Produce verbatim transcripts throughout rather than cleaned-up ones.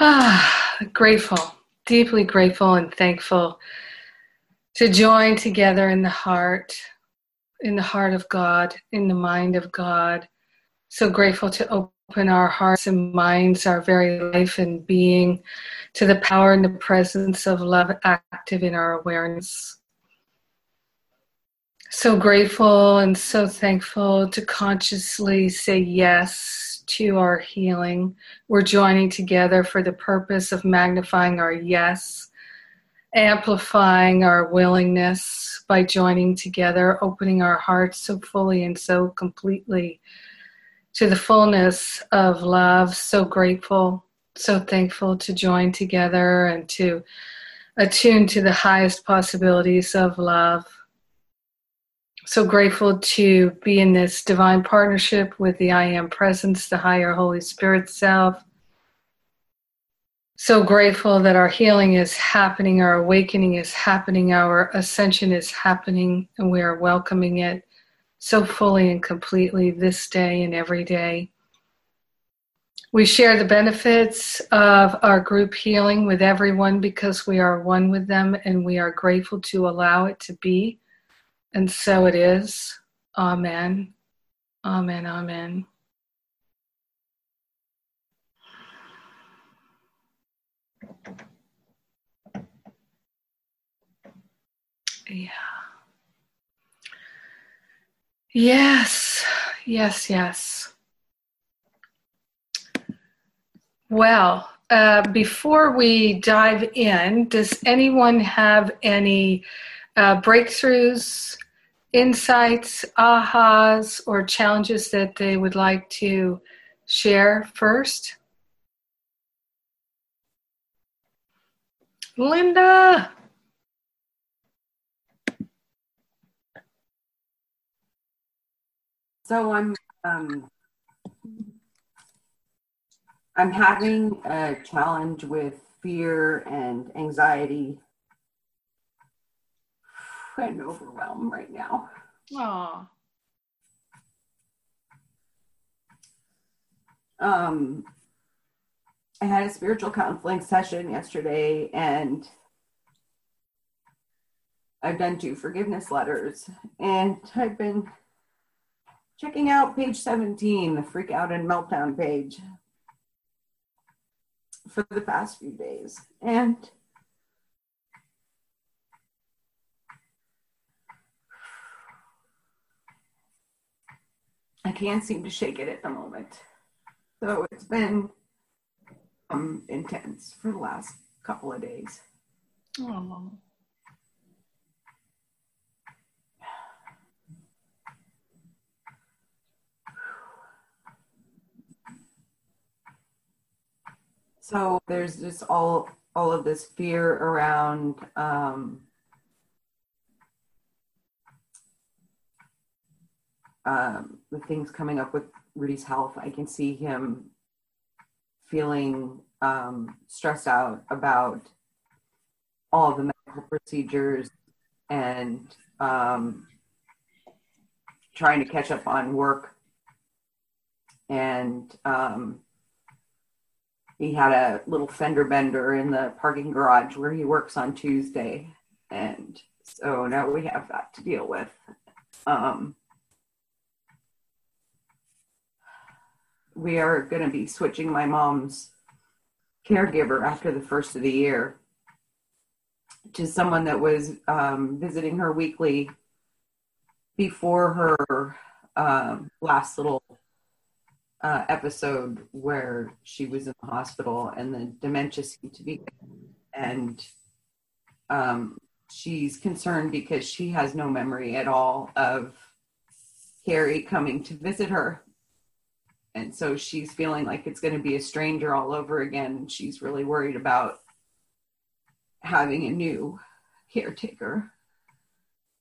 Ah, grateful, deeply grateful and thankful to join together in the heart, in the heart of God, in the mind of God. So grateful to open our hearts and minds, our very life and being, to the power and the presence of love active in our awareness. So grateful and so thankful to consciously say yes to our healing. We're joining together for the purpose of magnifying our yes, amplifying our willingness by joining together, opening our hearts so fully and so completely to the fullness of love. So grateful, so thankful to join together and to attune to the highest possibilities of love. So grateful to be in this divine partnership with the I Am Presence, the Higher Holy Spirit Self. So grateful that our healing is happening, our awakening is happening, our ascension is happening, and we are welcoming it so fully and completely this day and every day. We share the benefits of our group healing with everyone because we are one with them and we are grateful to allow it to be. And so it is. Amen. Amen. Amen. Yeah. Yes, yes, yes. Well, uh, before we dive in, does anyone have any uh, breakthroughs, insights, ahas, or challenges that they would like to share first? Linda! So I'm um, I'm having a challenge with fear and anxiety and overwhelm right now. Aww. Um, I had a spiritual counseling session yesterday, and I've done two forgiveness letters, and I've been checking out page seventeen, the freak out and meltdown page, for the past few days. And I can't seem to shake it at the moment. So it's been um, intense for the last couple of days. Oh. So there's just all all of this fear around um, um, the things coming up with Rudy's health. I can see him feeling um, stressed out about all of the medical procedures and um, trying to catch up on work. And um, he had a little fender bender in the parking garage where he works on Tuesday. And so now we have that to deal with. Um, we are going to be switching my mom's caregiver after the first of the year to someone that was um, visiting her weekly before her um, last little Uh, episode where she was in the hospital and the dementia seemed to be, and um, she's concerned because she has no memory at all of Carrie coming to visit her, and so she's feeling like it's going to be a stranger all over again. She's really worried about having a new caretaker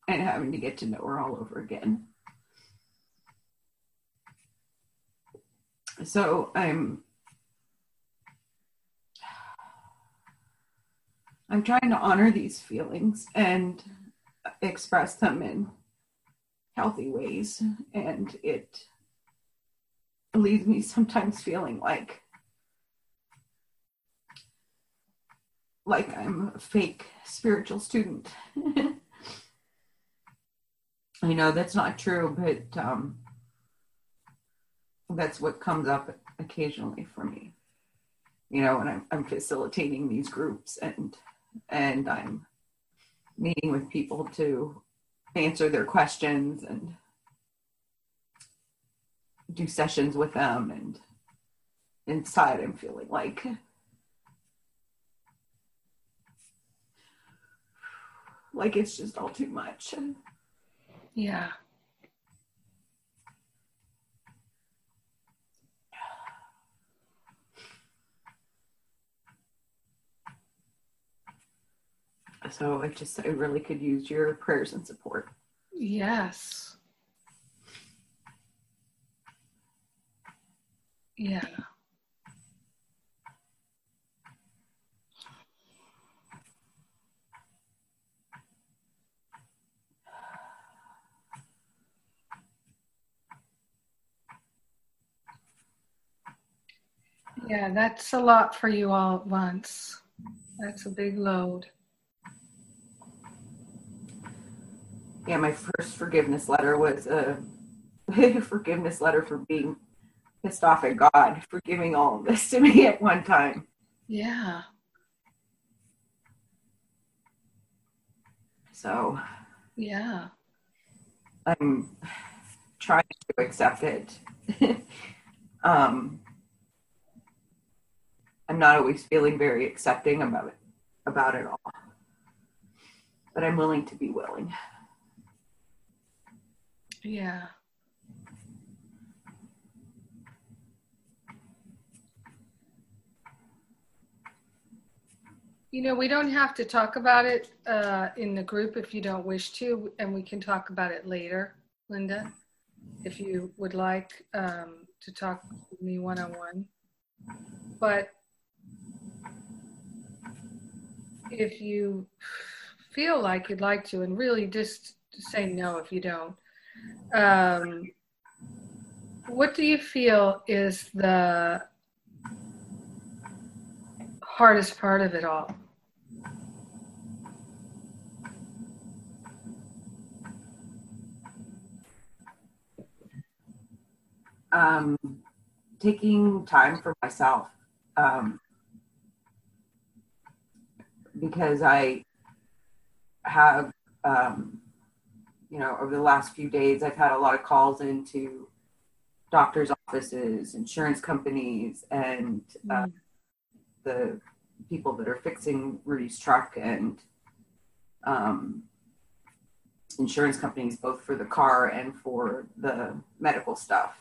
and having to get to know her all over again. So I'm I'm trying to honor these feelings and express them in healthy ways, and it leaves me sometimes feeling like like I'm a fake spiritual student. You know, that's not true, but um, that's what comes up occasionally for me. You know, when I'm, I'm facilitating these groups and and I'm meeting with people to answer their questions and do sessions with them, and inside I'm feeling like, like it's just all too much. Yeah. So I just, I really could use your prayers and support. Yes. Yeah. Yeah, that's a lot for you all at once. That's a big load. Yeah, my first forgiveness letter was a forgiveness letter for being pissed off at God for giving all of this to me at one time. Yeah. So. Yeah. I'm trying to accept it. um. I'm not always feeling very accepting about it, about it all, but I'm willing to be willing. Yeah. You know, we don't have to talk about it uh, in the group if you don't wish to, and we can talk about it later, Linda, if you would like um, to talk with me one-on-one. But if you feel like you'd like to, and really just say no if you don't, um, what do you feel is the hardest part of it all? Um, taking time for myself. Um, because I have, um, you know, over the last few days, I've had a lot of calls into doctors' offices, insurance companies, and uh, mm. the people that are fixing Rudy's truck, and um, insurance companies, both for the car and for the medical stuff,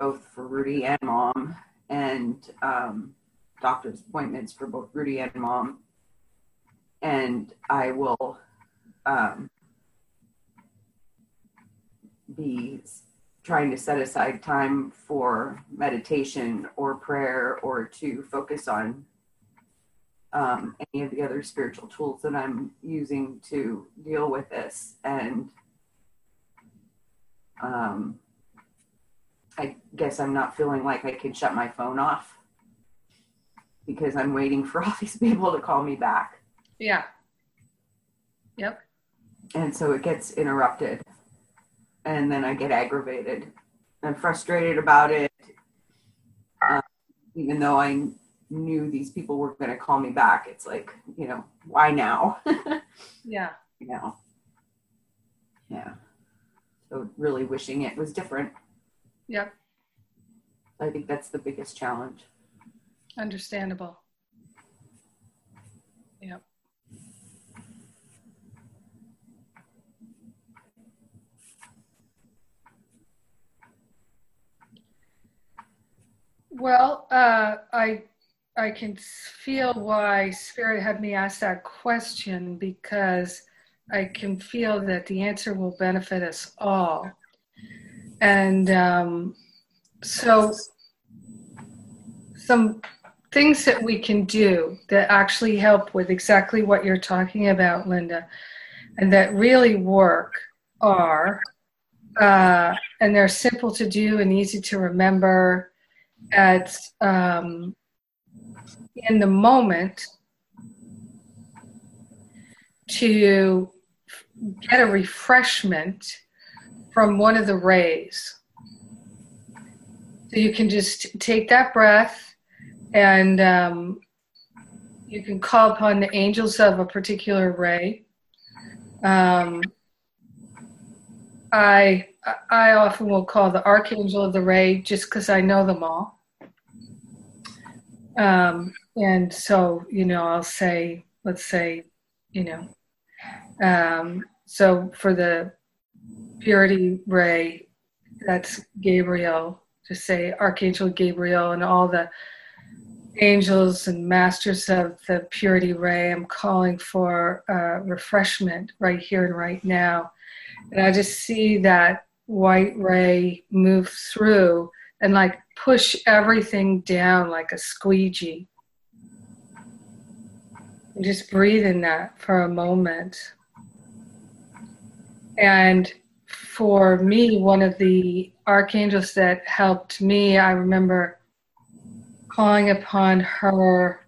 both for Rudy and Mom, and um, doctor's appointments for both Rudy and Mom. And I will um, be trying to set aside time for meditation or prayer, or to focus on um, any of the other spiritual tools that I'm using to deal with this. And um, I guess I'm not feeling like I can shut my phone off because I'm waiting for all these people to call me back. Yeah. Yep. And so it gets interrupted, and then I get aggravated. I'm frustrated about it, uh, even though I knew these people were going to call me back. It's like, you know, why now? Yeah. You know. Yeah. So really wishing it was different. Yep. I think that's the biggest challenge. Understandable. Yep. Well, uh, I I can feel why Spirit had me ask that question, because I can feel that the answer will benefit us all. And um, so some things that we can do that actually help with exactly what you're talking about, Linda, and that really work are, uh, and they're simple to do and easy to remember, at um, in the moment, to get a refreshment from one of the rays. So you can just take that breath, and um, you can call upon the angels of a particular ray. Um, I I often will call the Archangel of the Ray just because I know them all. Um, and so, you know, I'll say, let's say, you know, um, so for the Purity Ray, that's Gabriel. Just say Archangel Gabriel, and all the angels and masters of the Purity Ray, I'm calling for uh, refreshment right here and right now. And I just see that white ray move through and like push everything down like a squeegee. And just breathe in that for a moment. And for me, one of the archangels that helped me, I remember calling upon her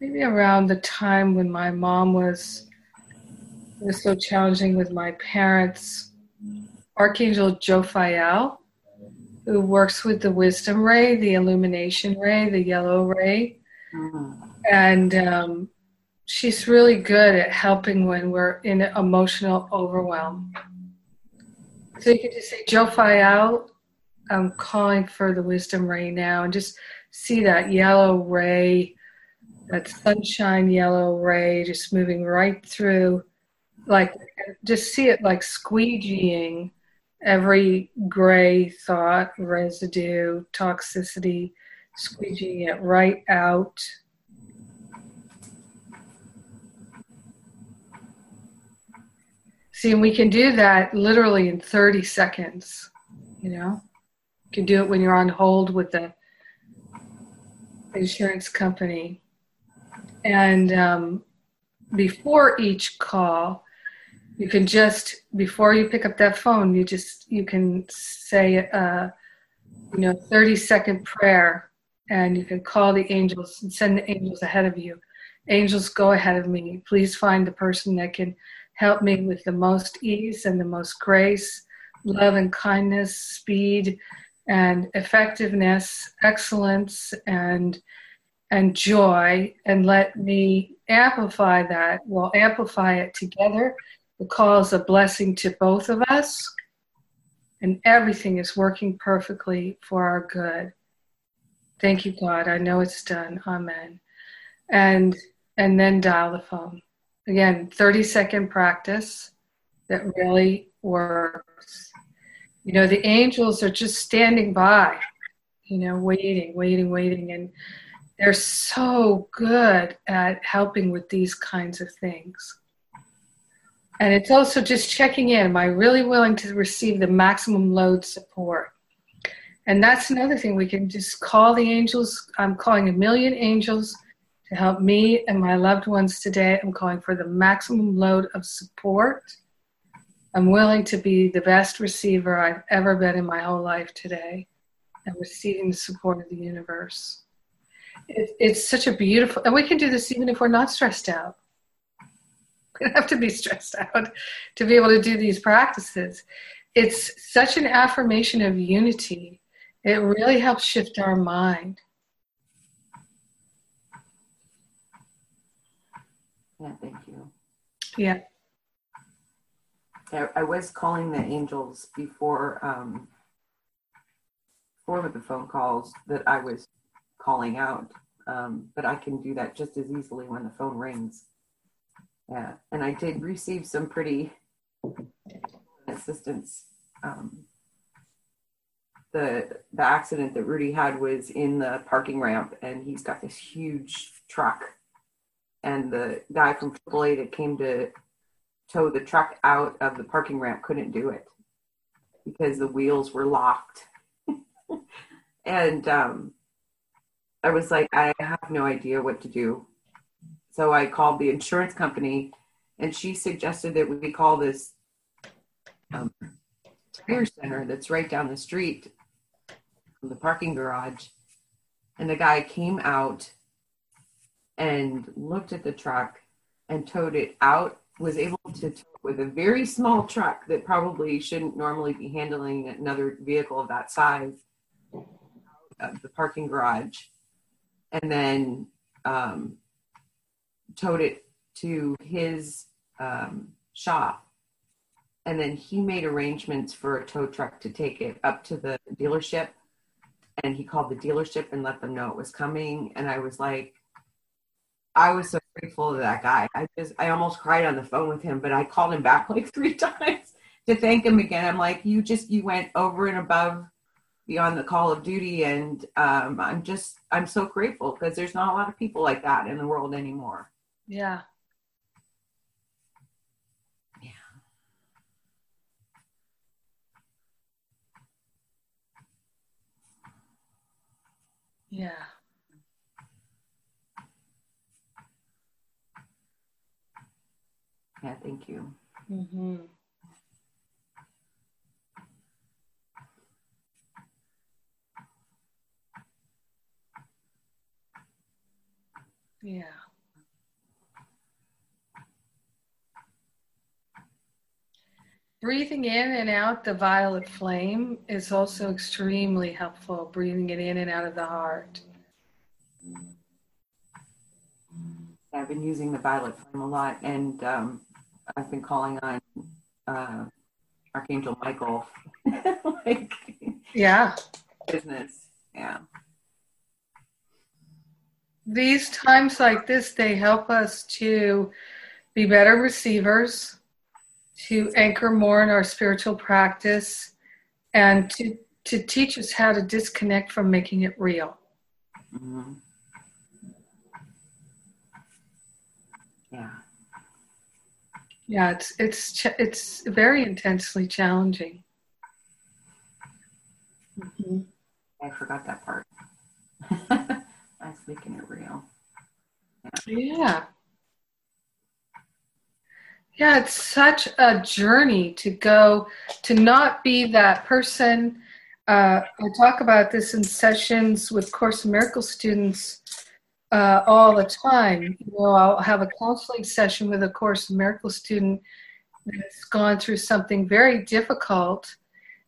maybe around the time when my mom was, was so challenging with my parents, Archangel Jophiel, who works with the Wisdom Ray, the Illumination Ray, the Yellow Ray. Mm-hmm. And um, she's really good at helping when we're in emotional overwhelm. So you can just say, Jophiel, I'm calling for the Wisdom Ray now, and just see that yellow ray, that sunshine yellow ray just moving right through, like just see it like squeegeeing every gray thought, residue, toxicity, squeegeeing it right out. See, and we can do that literally in thirty seconds, you know. You can do it when you're on hold with the insurance company. And um, before each call, you can just, before you pick up that phone, you just, you can say, uh, you know, thirty second prayer, and you can call the angels and send the angels ahead of you. Angels, go ahead of me. Please find the person that can help me with the most ease and the most grace, love and kindness, speed and effectiveness, excellence and and joy, and let me amplify that. We'll amplify it together. The call is a blessing to both of us, and everything is working perfectly for our good. Thank you, God. I know it's done. Amen. And and then dial the phone. Again, thirty second practice that really works. You know, the angels are just standing by, you know, waiting, waiting, waiting, and they're so good at helping with these kinds of things. And it's also just checking in. Am I really willing to receive the maximum load support? And that's another thing. We can just call the angels. I'm calling a million angels to help me and my loved ones today. I'm calling for the maximum load of support. I'm willing to be the best receiver I've ever been in my whole life today, and receiving the support of the universe. It's such a beautiful, and we can do this even if we're not stressed out. We don't have to be stressed out to be able to do these practices. It's such an affirmation of unity. It really helps shift our mind. Yeah, thank you. Yeah. I, I was calling the angels before, um, before with the phone calls that I was calling out, um, but I can do that just as easily when the phone rings. Yeah, and I did receive some pretty assistance. Um, the the accident that Rudy had was in the parking ramp, and he's got this huge truck, and the guy from triple A that came to tow the truck out of the parking ramp couldn't do it because the wheels were locked. and um I was like, I have no idea what to do. So I called the insurance company, and she suggested that we call this um, tire center that's right down the street from the parking garage. And the guy came out and looked at the truck and towed it out, was able to tow it with a very small truck that probably shouldn't normally be handling another vehicle of that size out of the parking garage, and then um, towed it to his um, shop. And then he made arrangements for a tow truck to take it up to the dealership. And he called the dealership and let them know it was coming. And I was like, I was so grateful to that guy. I just, I almost cried on the phone with him, but I called him back like three times to thank him again. I'm like, you just, you went over and above beyond the call of duty. And um, I'm just, I'm so grateful because there's not a lot of people like that in the world anymore. Yeah. Yeah. Yeah, thank you. Mm-hmm. Yeah. Breathing in and out the violet flame is also extremely helpful, breathing it in and out of the heart. I've been using the violet flame a lot, and um, I've been calling on uh, Archangel Michael. like, yeah. Business, yeah. These times like this, they help us to be better receivers, to anchor more in our spiritual practice, and to, to teach us how to disconnect from making it real. Mm-hmm. Yeah. Yeah, it's, it's, ch- it's very intensely challenging. Mm-hmm. I forgot that part. I was making it real. Yeah. Yeah. Yeah, it's such a journey to go, to not be that person. Uh, I talk about this in sessions with Course in Miracles students uh, all the time. You know, I'll have a counseling session with a Course in Miracles student that's gone through something very difficult,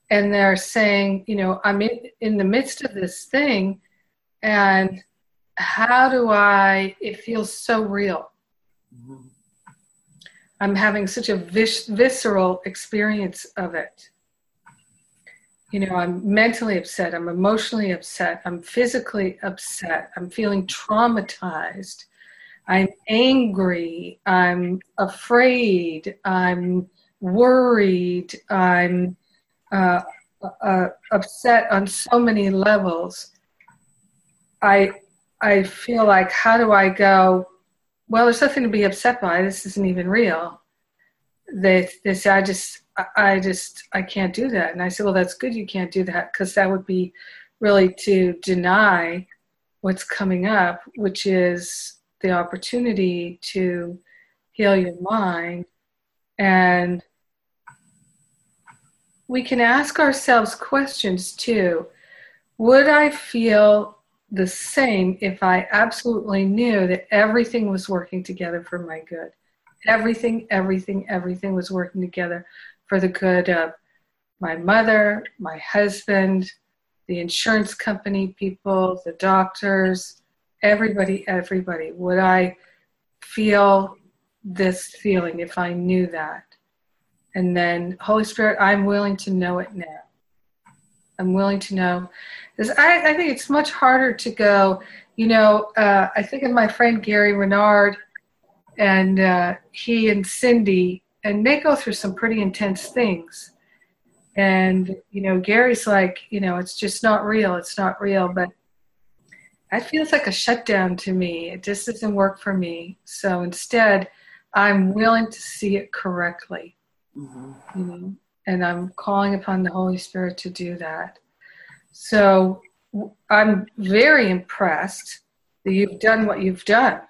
and they're saying, you know, I'm in, in the midst of this thing, and how do I, it feels so real. Mm-hmm. I'm having such a vis- visceral experience of it. You know, I'm mentally upset. I'm emotionally upset. I'm physically upset. I'm feeling traumatized. I'm angry. I'm afraid. I'm worried. I'm uh, uh, upset on so many levels. I I feel like, how do I go? Well, there's nothing to be upset by. This isn't even real. They, they say, I just, I just, I can't do that. And I said, well, that's good you can't do that, because that would be really to deny what's coming up, which is the opportunity to heal your mind. And we can ask ourselves questions too. Would I feel the same if I absolutely knew that everything was working together for my good? Everything, everything, everything was working together for the good of my mother, my husband, the insurance company people, the doctors, everybody, everybody. Would I feel this feeling if I knew that? And then, Holy Spirit, I'm willing to know it now. I'm willing to know. I, I think it's much harder to go, you know, uh, I think of my friend Gary Renard, and uh, he and Cindy, and they go through some pretty intense things. And, you know, Gary's like, you know, it's just not real. It's not real. But that feels like a shutdown to me. It just doesn't work for me. So instead, I'm willing to see it correctly. Mm-hmm. You know? And I'm calling upon the Holy Spirit to do that. So I'm very impressed that you've done what you've done.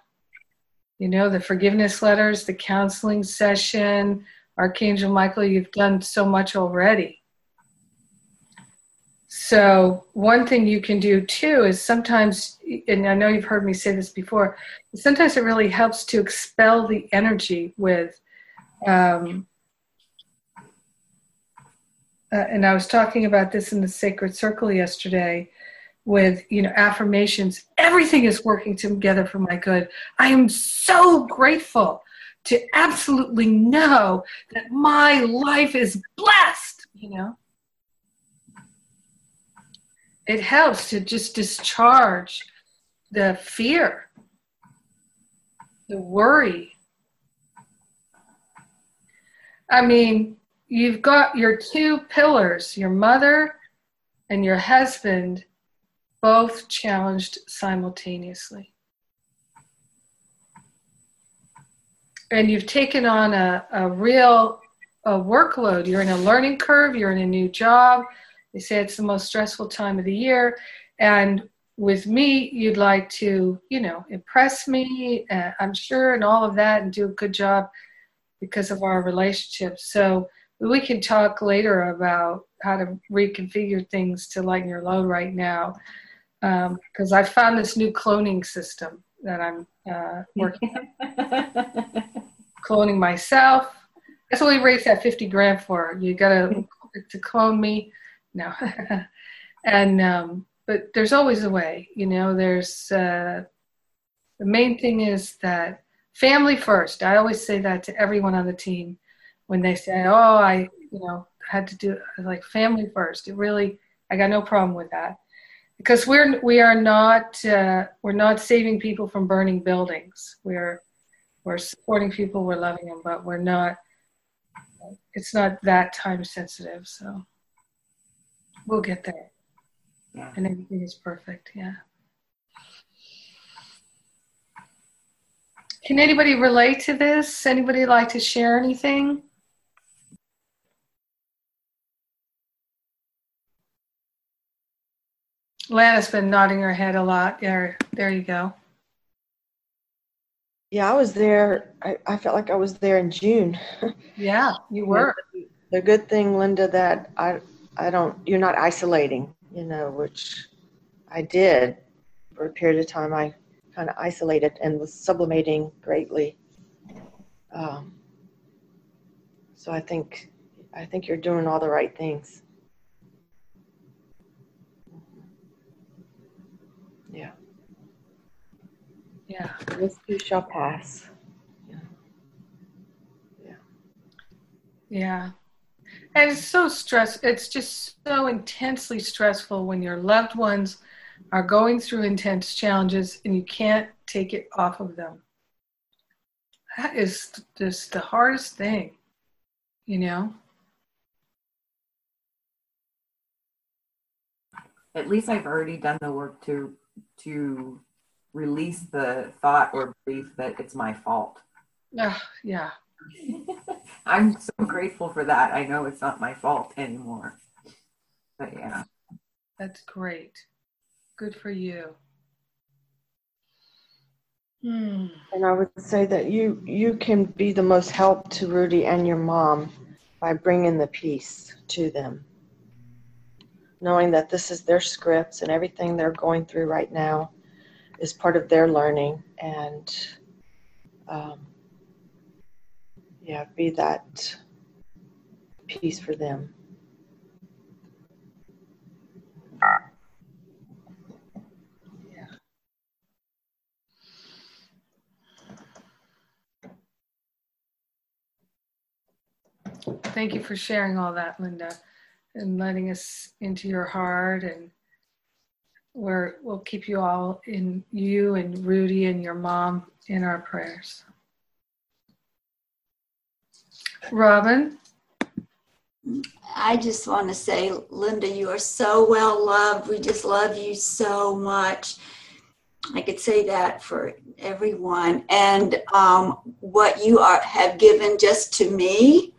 You know, the forgiveness letters, the counseling session, Archangel Michael, you've done so much already. So one thing you can do too is sometimes, and I know you've heard me say this before, sometimes it really helps to expel the energy with, um, uh, and I was talking about this in the Sacred Circle yesterday, with, you know, affirmations. Everything is working together for my good. I am so grateful to absolutely know that my life is blessed, you know. It helps to just discharge the fear, the worry. I mean, you've got your two pillars, your mother and your husband, both challenged simultaneously. And you've taken on a, a real a workload. You're in a learning curve. You're in a new job. They say it's the most stressful time of the year. And with me, you'd like to, you know, impress me, uh, I'm sure, and all of that, and do a good job because of our relationship. So we can talk later about how to reconfigure things to lighten your load right now. Um, because I found this new cloning system that I'm uh, working on. Cloning myself. That's what we raised that fifty grand for. You got to to clone me. No. and, um, but there's always a way, you know, there's, uh, the main thing is that family first. I always say that to everyone on the team when they say, oh, I, you know, had to do like family first. It really, I got no problem with that because we're, we are not, uh, we're not saving people from burning buildings. We're, we're supporting people. We're loving them, but we're not, it's not that time sensitive. So. We'll get there. Yeah. And everything is perfect, yeah. Can anybody relate to this? Anybody like to share anything? Lana's been nodding her head a lot. There, there you go. Yeah, I was there. I, I felt like I was there in June. Yeah, you were. The good thing, Linda, that I... I don't, you're not isolating, you know, which I did for a period of time. I kind of isolated and was sublimating greatly. Um, so I think, I think you're doing all the right things. Yeah. Yeah. This too shall pass. Yeah. Yeah. Yeah. And it's so stress. It's just so intensely stressful when your loved ones are going through intense challenges and you can't take it off of them. That is just the hardest thing, you know? At least I've already done the work to to release the thought or belief that it's my fault. Uh, yeah. I'm so grateful for that. I know it's not my fault anymore. But yeah. That's great. Good for you. Mm. And I would say that you you can be the most help to Rudy and your mom by bringing the peace to them. Knowing that this is their scripts and everything they're going through right now is part of their learning. And um yeah, be that peace for them. Yeah. Thank you for sharing all that, Linda, and letting us into your heart. And we're, we'll keep you all in, you and Rudy and your mom, in our prayers. Robin? I just want to say, Linda, you are so well loved. We just love you so much. I could say that for everyone. And um, what you are have given just to me,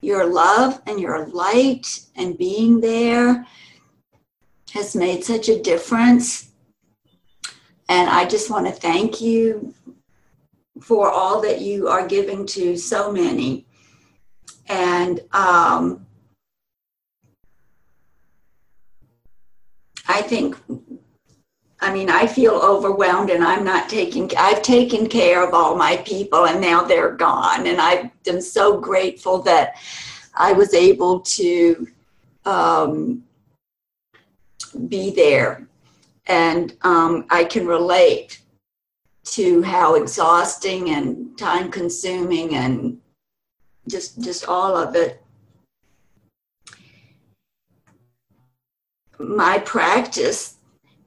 your love and your light and being there has made such a difference. And I just want to thank you for all that you are giving to so many. And um, I think, I mean, I feel overwhelmed and I'm not taking, I've taken care of all my people and now they're gone. And I am so grateful that I was able to um, be there. And um, I can relate to how exhausting and time consuming and just just all of it. My practice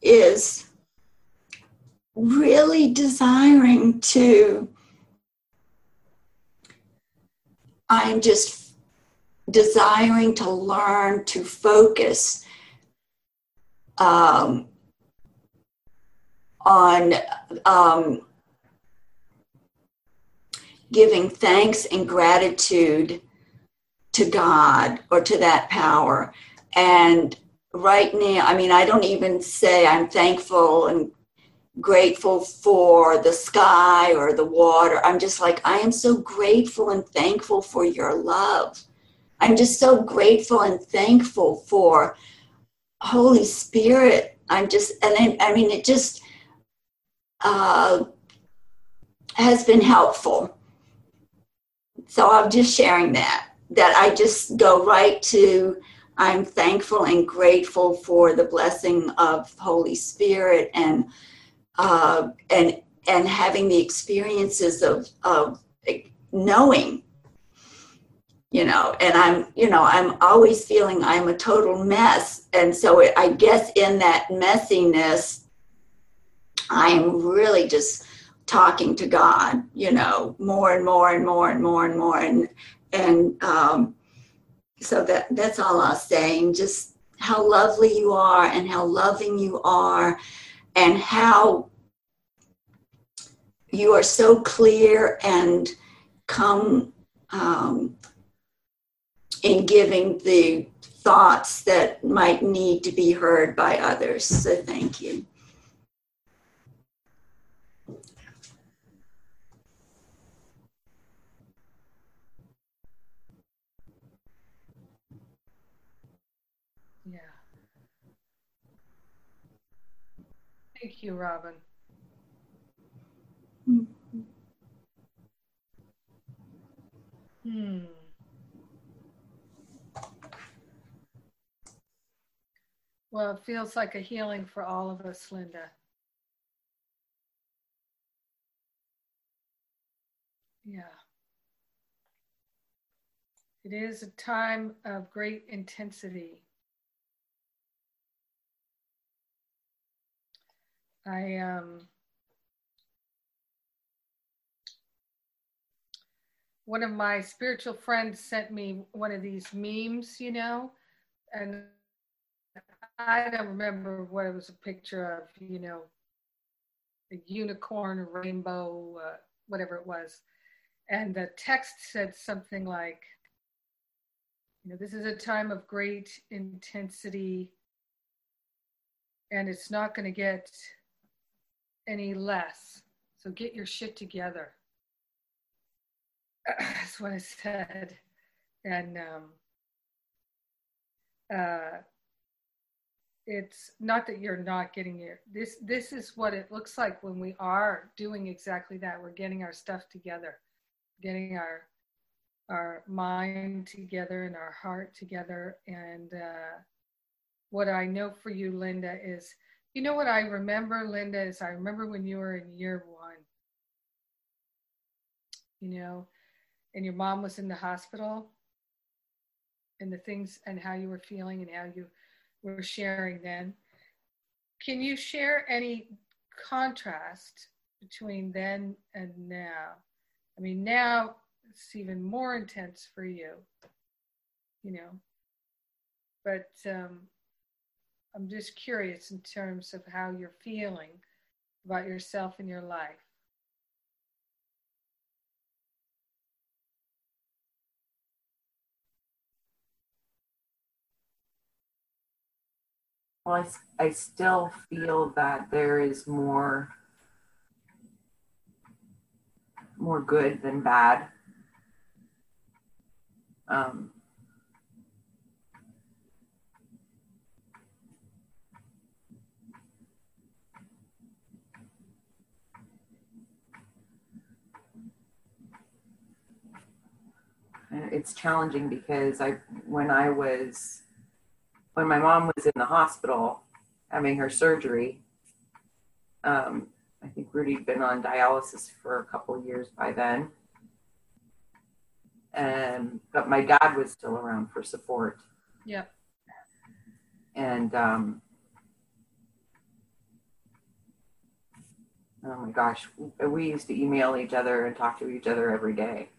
is really desiring to, I'm just desiring to learn to focus um, on um, giving thanks and gratitude to God or to that power. And right now, I mean, I don't even say I'm thankful and grateful for the sky or the water. I'm just like, I am so grateful and thankful for your love. I'm just so grateful and thankful for Holy Spirit. I'm just, and I, I mean, it just uh, has been helpful. So I'm just sharing that, that I just go right to, I'm thankful and grateful for the blessing of Holy Spirit and uh, and and having the experiences of of knowing, you know. And I'm, you know, I'm always feeling I'm a total mess, and so it, I guess in that messiness, I'm really just talking to God, you know, more and more and more and more and more and and. Um, So that, that's all I was saying, just how lovely you are and how loving you are and how you are so clear and come um, in giving the thoughts that might need to be heard by others. So thank you. Thank you, Robin. Mm-hmm. Hmm. Well, it feels like a healing for all of us, Linda. Yeah. It is a time of great intensity. I um, one of my spiritual friends sent me one of these memes, you know, and I don't remember what it was a picture of, you know, a unicorn, a rainbow, uh, whatever it was. And the text said something like, you know, this is a time of great intensity and it's not going to get any less. So get your shit together. That's what I said. And um, uh, it's not that you're not getting your, this, this is what it looks like when we are doing exactly that. We're getting our stuff together, getting our, our mind together and our heart together. And uh, what I know for you, Linda, is, you know what I remember, Linda, is I remember when you were in year one, you know, and your mom was in the hospital and the things and how you were feeling and how you were sharing then. Can you share any contrast between then and now? I mean, now it's even more intense for you, you know, but um, I'm just curious in terms of how you're feeling about yourself and your life. Well, I, I still feel that there is more, more good than bad. Um, it's challenging because I, when I was, when my mom was in the hospital having her surgery, um, I think Rudy had been on dialysis for a couple of years by then. And, but my dad was still around for support. Yeah. And, um, oh my gosh, we used to email each other and talk to each other every day.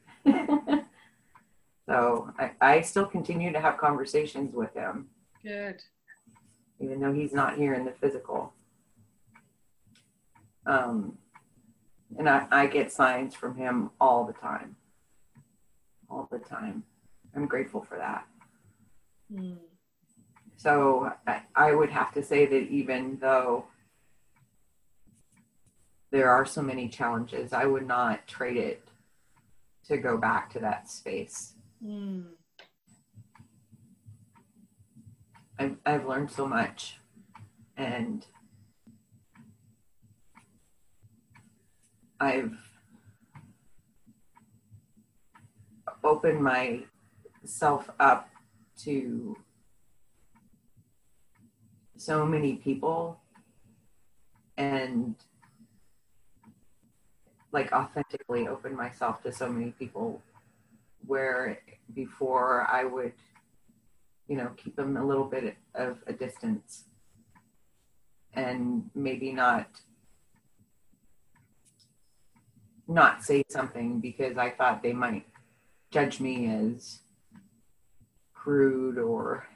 So I, I still continue to have conversations with him. Good. Even though he's not here in the physical. Um, and I, I get signs from him all the time. All the time. I'm grateful for that. Mm. So I, I would have to say that even though there are so many challenges, I would not trade it to go back to that space. Mm. I've, I've learned so much, and I've opened myself up to so many people, and like authentically open myself to so many people where before I would, you know, keep them a little bit of a distance and maybe not, not say something because I thought they might judge me as crude or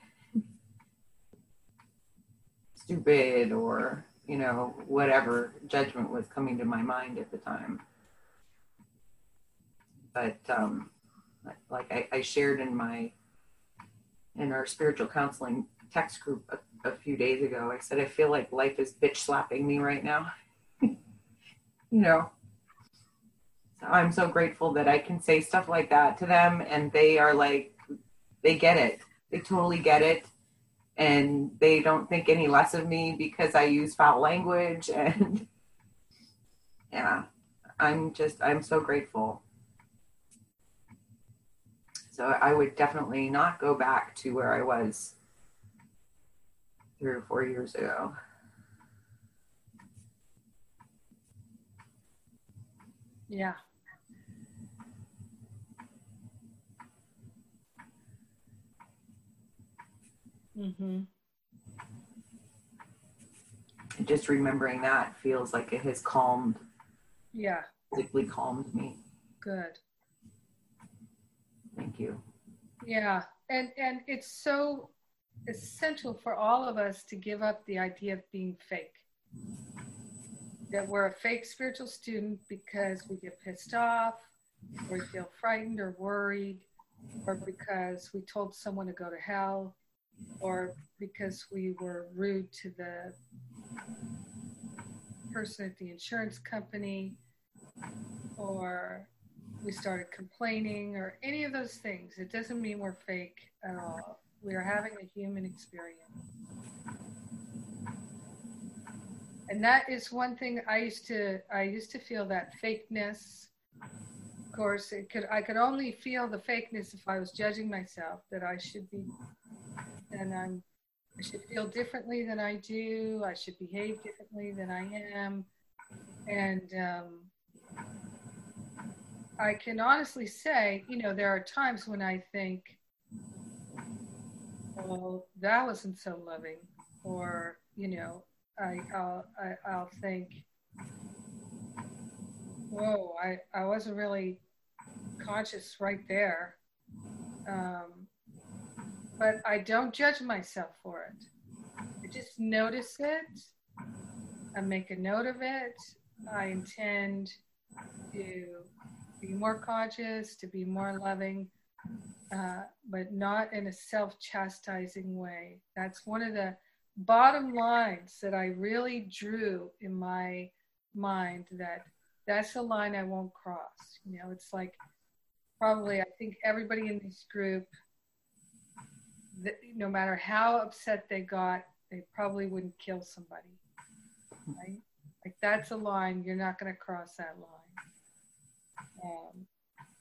stupid or, you know, whatever judgment was coming to my mind at the time. But um, like I, I shared in my, in our spiritual counseling text group a, a few days ago, I said, I feel like life is bitch slapping me right now. You know, so I'm so grateful that I can say stuff like that to them, and they are like, they get it. They totally get it. And they don't think any less of me because I use foul language. And yeah, I'm just, I'm so grateful. So I would definitely not go back to where I was three or four years ago. Yeah. Mm-hmm. Just remembering that feels like it has calmed. Yeah. Physically calmed me. Good. Thank you. Yeah. And and it's so essential for all of us to give up the idea of being fake. That we're a fake spiritual student because we get pissed off, or we feel frightened or worried, or because we told someone to go to hell, or because we were rude to the person at the insurance company, or we started complaining, or any of those things. It doesn't mean we're fake at all. We are having a human experience. And that is one thing I used to, I used to feel that fakeness. Of course, it could, I could only feel the fakeness if I was judging myself, that I should be, and I'm, I should feel differently than I do. I should behave differently than I am. And um, I can honestly say, you know, there are times when I think, well, that wasn't so loving. Or, you know, I, I'll, I, I'll think, whoa, I, I wasn't really conscious right there. Um, But I don't judge myself for it. I just notice it. I make a note of it. I intend to be more conscious, to be more loving, uh, but not in a self-chastising way. That's one of the bottom lines that I really drew in my mind, that that's the line I won't cross. You know, it's like probably I think everybody in this group, no matter how upset they got, they probably wouldn't kill somebody, right? Like that's a line, you're not going to cross that line. Um,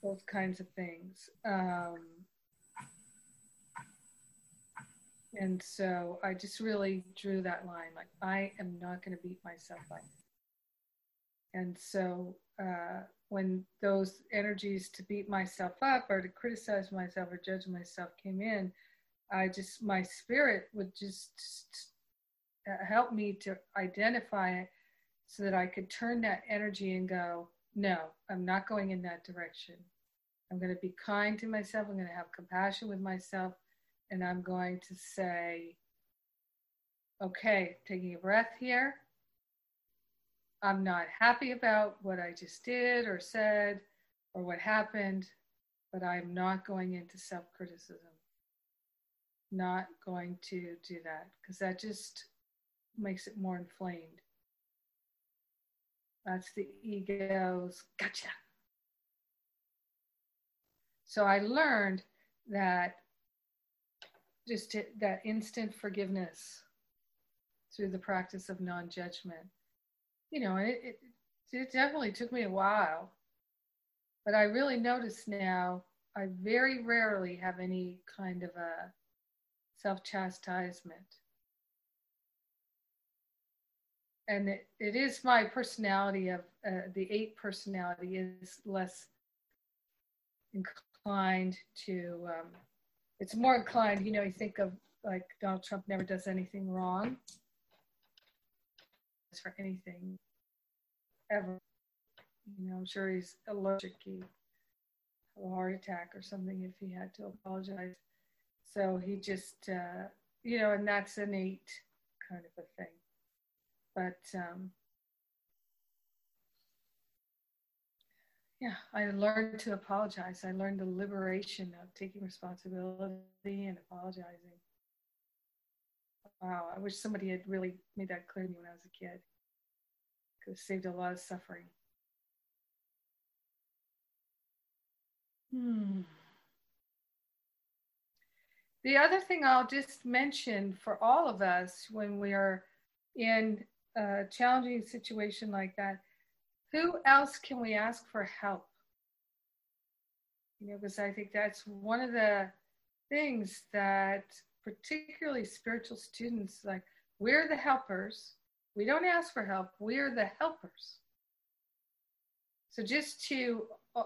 those kinds of things. Um, and so I just really drew that line, like, I am not going to beat myself up. And so uh, when those energies to beat myself up or to criticize myself or judge myself came in, I just, my spirit would just, just help me to identify it so that I could turn that energy and go, no, I'm not going in that direction. I'm going to be kind to myself. I'm going to have compassion with myself. And I'm going to say, okay, taking a breath here. I'm not happy about what I just did or said or what happened, but I'm not going into self-criticism. Not going to do that, because that just makes it more inflamed. That's the ego's gotcha. So I learned that just to, that instant forgiveness through the practice of non-judgment. You know, it, it, it definitely took me a while, but I really notice now I very rarely have any kind of a self-chastisement. And it, it is my personality of, uh, the eight personality is less inclined to, um, it's more inclined, you know, you think of like Donald Trump never does anything wrong. For anything ever, you know, I'm sure he's allergic, he'd have a heart attack or something if he had to apologize. So he just, uh, you know, and that's an eight kind of a thing. But um, yeah, I learned to apologize. I learned the liberation of taking responsibility and apologizing. Wow, I wish somebody had really made that clear to me when I was a kid. Could have saved a lot of suffering. Hmm. The other thing I'll just mention for all of us when we are in a challenging situation like that, who else can we ask for help? You know, because I think that's one of the things that particularly spiritual students, like, we're the helpers. We don't ask for help. We're the helpers. So just to,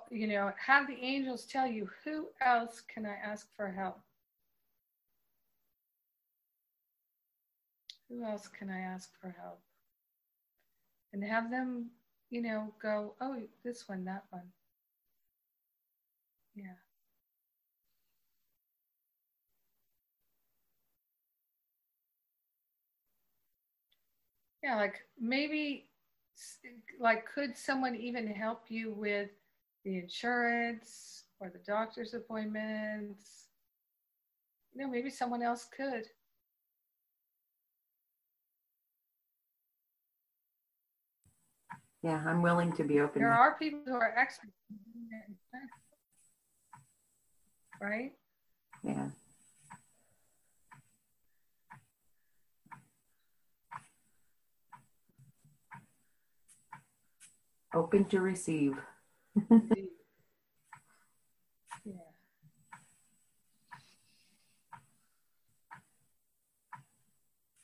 you know, have the angels tell you, who else can I ask for help? Who else can I ask for help? And have them, you know, go, oh, this one, that one. Yeah. Yeah, like maybe, like, could someone even help you with the insurance or the doctor's appointments? You know, maybe someone else could. Yeah, I'm willing to be open. There now. Are people who are experts, right? Yeah. Open to receive. Yeah.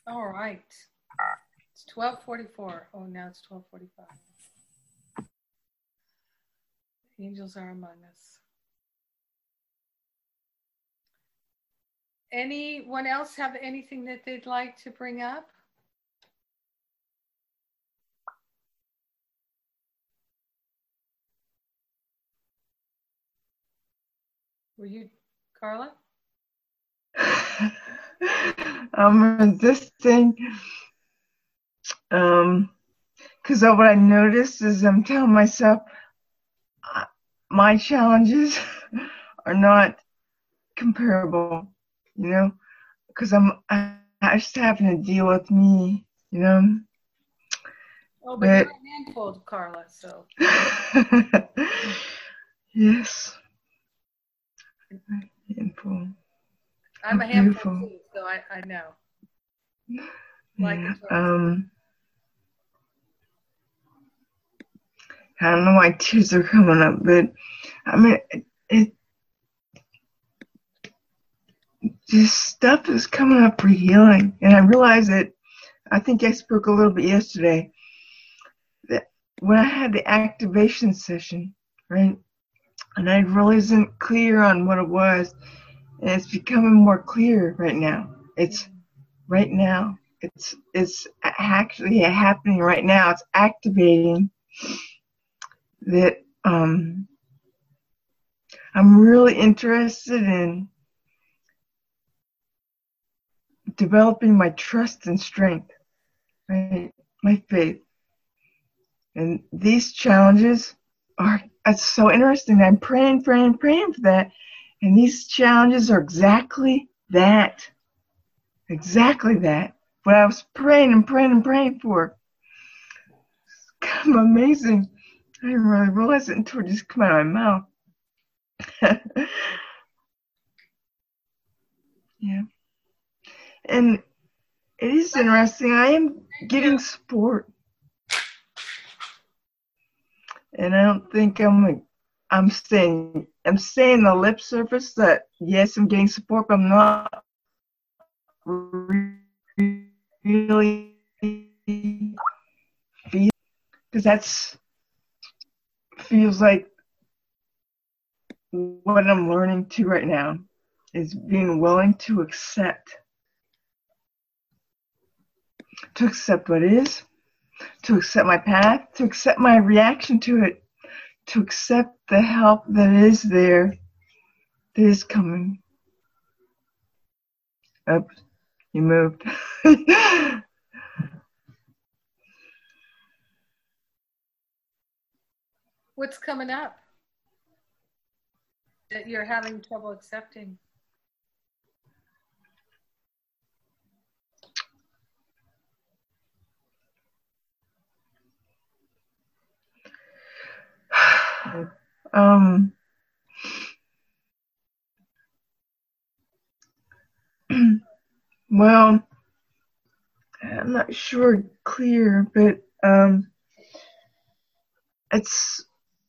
All right. It's twelve forty-four. Oh, now it's twelve forty-five. Angels are among us. Anyone else have anything that they'd like to bring up? Were you, Carla? I'm resisting. Um, because what I noticed is I'm telling myself uh, my challenges are not comparable, you know, because I'm I, I just happen to deal with me, you know. Oh, but, but you're an handful, Carla, so. Yes. Handful. I'm a handful too, so I, I know. Like yeah, um, I don't know why tears are coming up, but I mean, it, it this stuff is coming up for healing. And I realize that, I think I spoke a little bit yesterday, that when I had the activation session, right, and I really wasn't clear on what it was, and it's becoming more clear right now. It's right now. It's it's actually happening right now. It's activating that um, I'm really interested in developing my trust and strength, right? My faith. And these challenges are, it's so interesting. I'm praying, praying, praying for that. And these challenges are exactly that. Exactly that. What I was praying and praying and praying for. It's kind of amazing. I didn't really realize it until it just came out of my mouth. Yeah. And it is interesting. I am getting support. And I don't think I'm like, I'm saying, I'm saying the lip service that, yes, I'm getting support, but I'm not really feeling, because that's, feels like what I'm learning to right now is being willing to accept, to accept what is, to accept my path, to accept my reaction to it, to accept the help that is there, that is coming. Oops, you moved. What's coming up that you're having trouble accepting? Um, well, I'm not sure clear, but um, it's,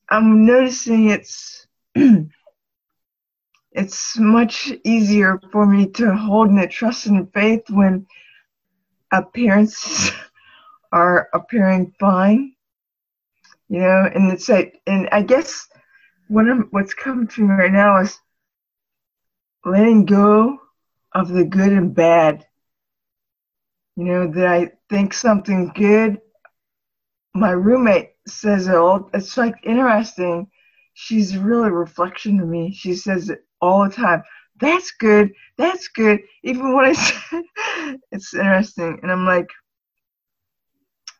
I'm noticing it's, it's much easier for me to hold in a trust and faith when appearances are appearing fine. You know, and it's like, and I guess what I'm, what's coming to me right now is letting go of the good and bad. You know, that I think something good. My roommate says it all. It's like interesting. She's really a reflection to me. She says it all the time. That's good. That's good. Even when I said it's interesting. And I'm like,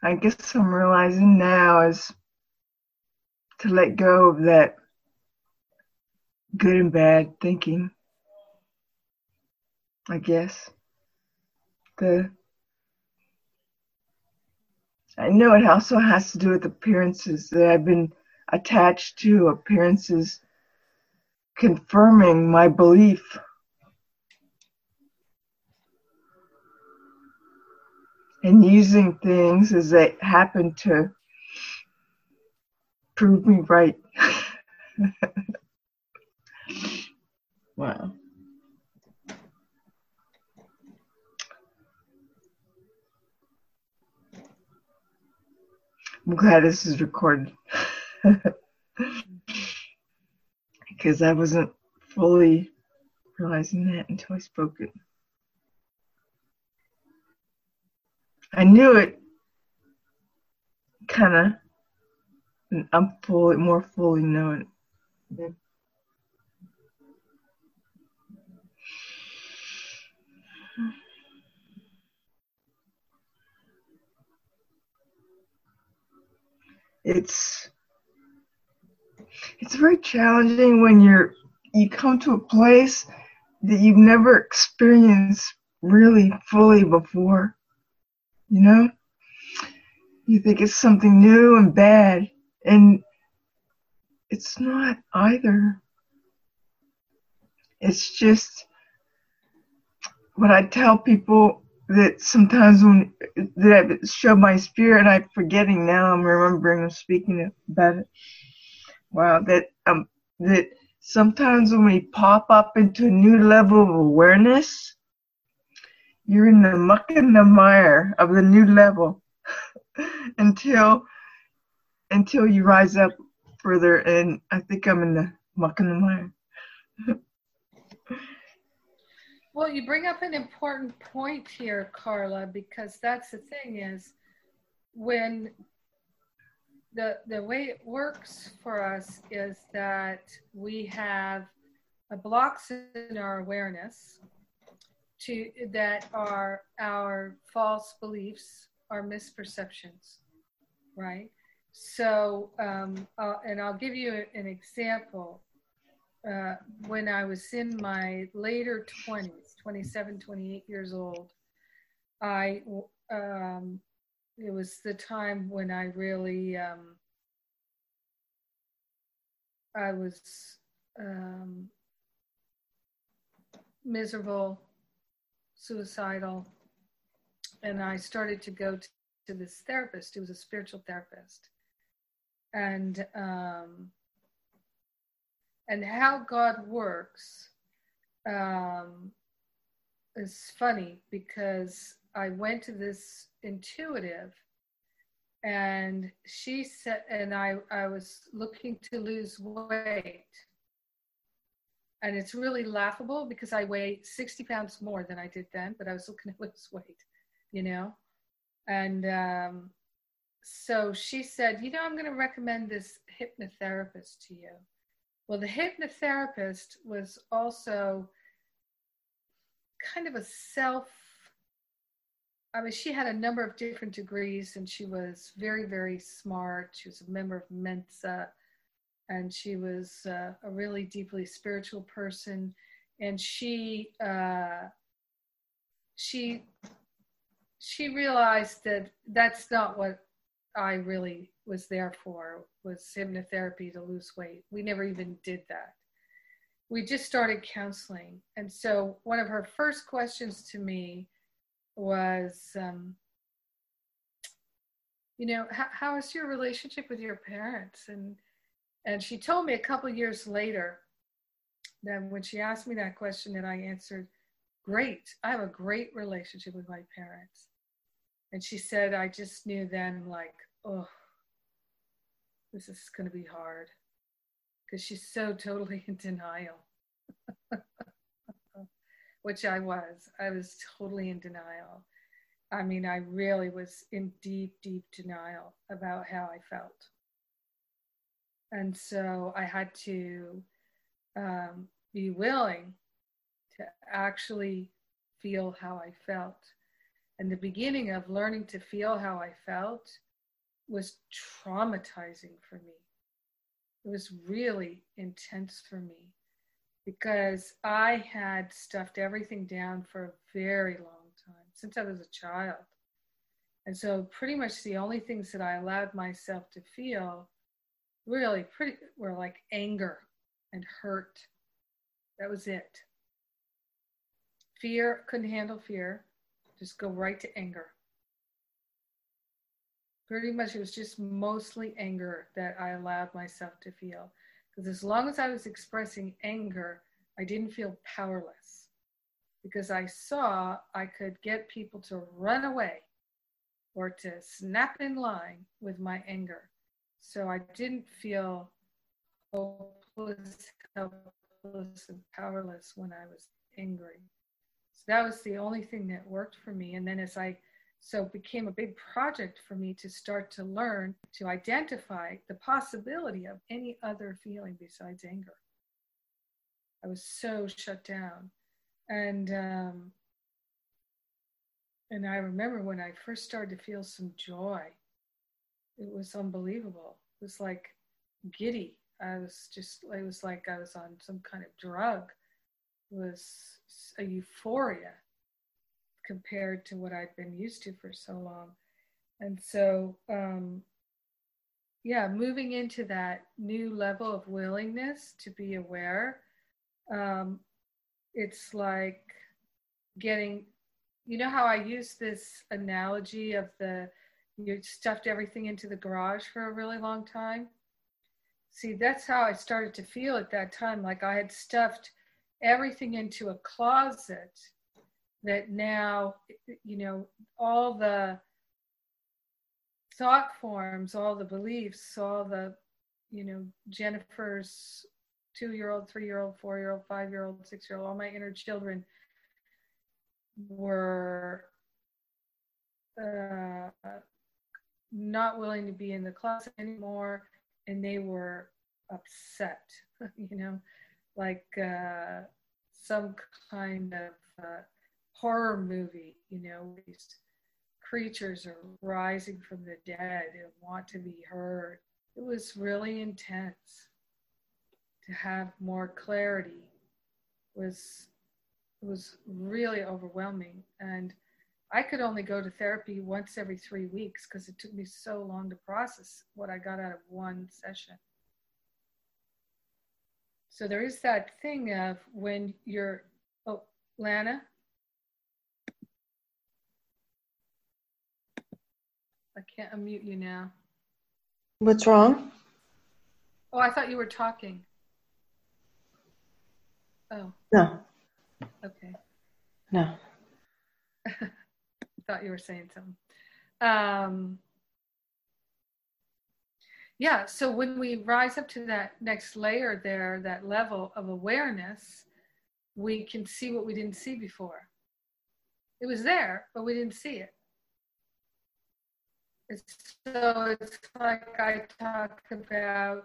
I guess I'm realizing now is to let go of that good and bad thinking, I guess. The I know it also has to do with appearances, that I've been attached to appearances confirming my belief. And using things as they happen to prove me right. Wow. I'm glad this is recorded. Because I wasn't fully realizing that until I spoke it. I knew it kind of, and I'm fully, more fully knowing it. It's, it's very challenging when you're, you come to a place that you've never experienced really fully before. You know, you think it's something new and bad, and it's not either. It's just what I tell people that sometimes when that I show my spirit, and I'm forgetting now, I'm remembering, I'm speaking about it. Wow, that um, that sometimes when we pop up into a new level of awareness, you're in the muck and the mire of the new level until until you rise up further. And I think I'm in the muck and the mire. Well, you bring up an important point here, Carla, because that's the thing is when the the way it works for us is that we have a blocks in our awareness to that are our false beliefs, our misperceptions, right? So, um, uh, and I'll give you an example. Uh, when I was in my later twenties, twenty-seven, twenty-eight years old, I, um, it was the time when I really, um, I was um, miserable, suicidal, and I started to go to, to this therapist, who was a spiritual therapist, and um, And how God works um, is funny because I went to this intuitive, and she said, and I, I was looking to lose weight. And it's really laughable because I weigh sixty pounds more than I did then, but I was looking to lose weight, you know? And um, so she said, you know, I'm going to recommend this hypnotherapist to you. Well, the hypnotherapist was also kind of a self, I mean, she had a number of different degrees, and she was very, very smart. She was a member of Mensa, and she was uh, a really deeply spiritual person. And she, uh, she, she realized that that's not what I really was there for, was hypnotherapy to lose weight. We never even did that. We just started counseling. And so one of her first questions to me was, um, you know, how, how is your relationship with your parents? And and she told me a couple of years later that when she asked me that question, that I answered, great, I have a great relationship with my parents. And she said, I just knew then, like, oh, this is going to be hard, because she's so totally in denial, which I was. I was totally in denial. I mean, I really was in deep, deep denial about how I felt. And so I had to um, be willing to actually feel how I felt. And the beginning of learning to feel how I felt was traumatizing for me. It was really intense for me because I had stuffed everything down for a very long time, since I was a child. And so pretty much the only things that I allowed myself to feel really pretty were like anger and hurt. That was it. Fear, couldn't handle fear. Just go right to anger. Pretty much it was just mostly anger that I allowed myself to feel. Because as long as I was expressing anger, I didn't feel powerless. Because I saw I could get people to run away or to snap in line with my anger. So I didn't feel hopeless, helpless, and powerless when I was angry. So that was the only thing that worked for me. And then as I, so it became a big project for me to start to learn to identify the possibility of any other feeling besides anger. I was so shut down. And, um, and I remember when I first started to feel some joy, it was unbelievable. It was like giddy. I was just, it was like I was on some kind of drug. Was a euphoria compared to what I'd been used to for so long. And so, um, yeah, moving into that new level of willingness to be aware, um, it's like getting, you know how I use this analogy of the, you stuffed everything into the garage for a really long time? See, that's how I started to feel at that time, like I had stuffed everything into a closet that now, you know, all the thought forms, all the beliefs, all the, you know, Jennifer's two-year-old, three-year-old, four-year-old, five-year-old, six-year-old, all my inner children were uh, not willing to be in the closet anymore, and they were upset, you know, like uh, some kind of uh, horror movie, you know, these creatures are rising from the dead and want to be heard. It was really intense. To have more clarity was was really overwhelming, and I could only go to therapy once every three weeks because it took me so long to process what I got out of one session. So there is that thing of when you're, oh, Lana? I can't unmute you now. What's wrong? Oh, I thought you were talking. Oh. No. Okay. No. Thought you were saying something. Um, yeah, so when we rise up to that next layer there, that level of awareness, we can see what we didn't see before. It was there, but we didn't see it. It's, so it's like I talk about,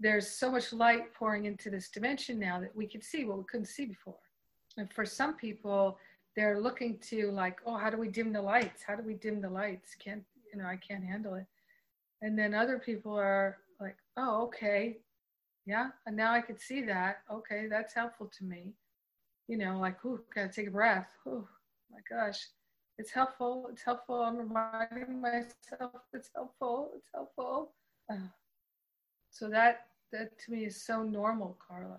there's so much light pouring into this dimension now that we can see what we couldn't see before. And for some people, they're looking to like, oh, how do we dim the lights? How do we dim the lights? Can't, you know, I can't handle it. And then other people are like, oh, okay. Yeah. And now I could see that. Okay. That's helpful to me. You know, like, ooh, gotta take a breath. Oh my gosh. It's helpful. It's helpful. I'm reminding myself it's helpful. It's helpful. Uh, so that, that to me is so normal, Carla.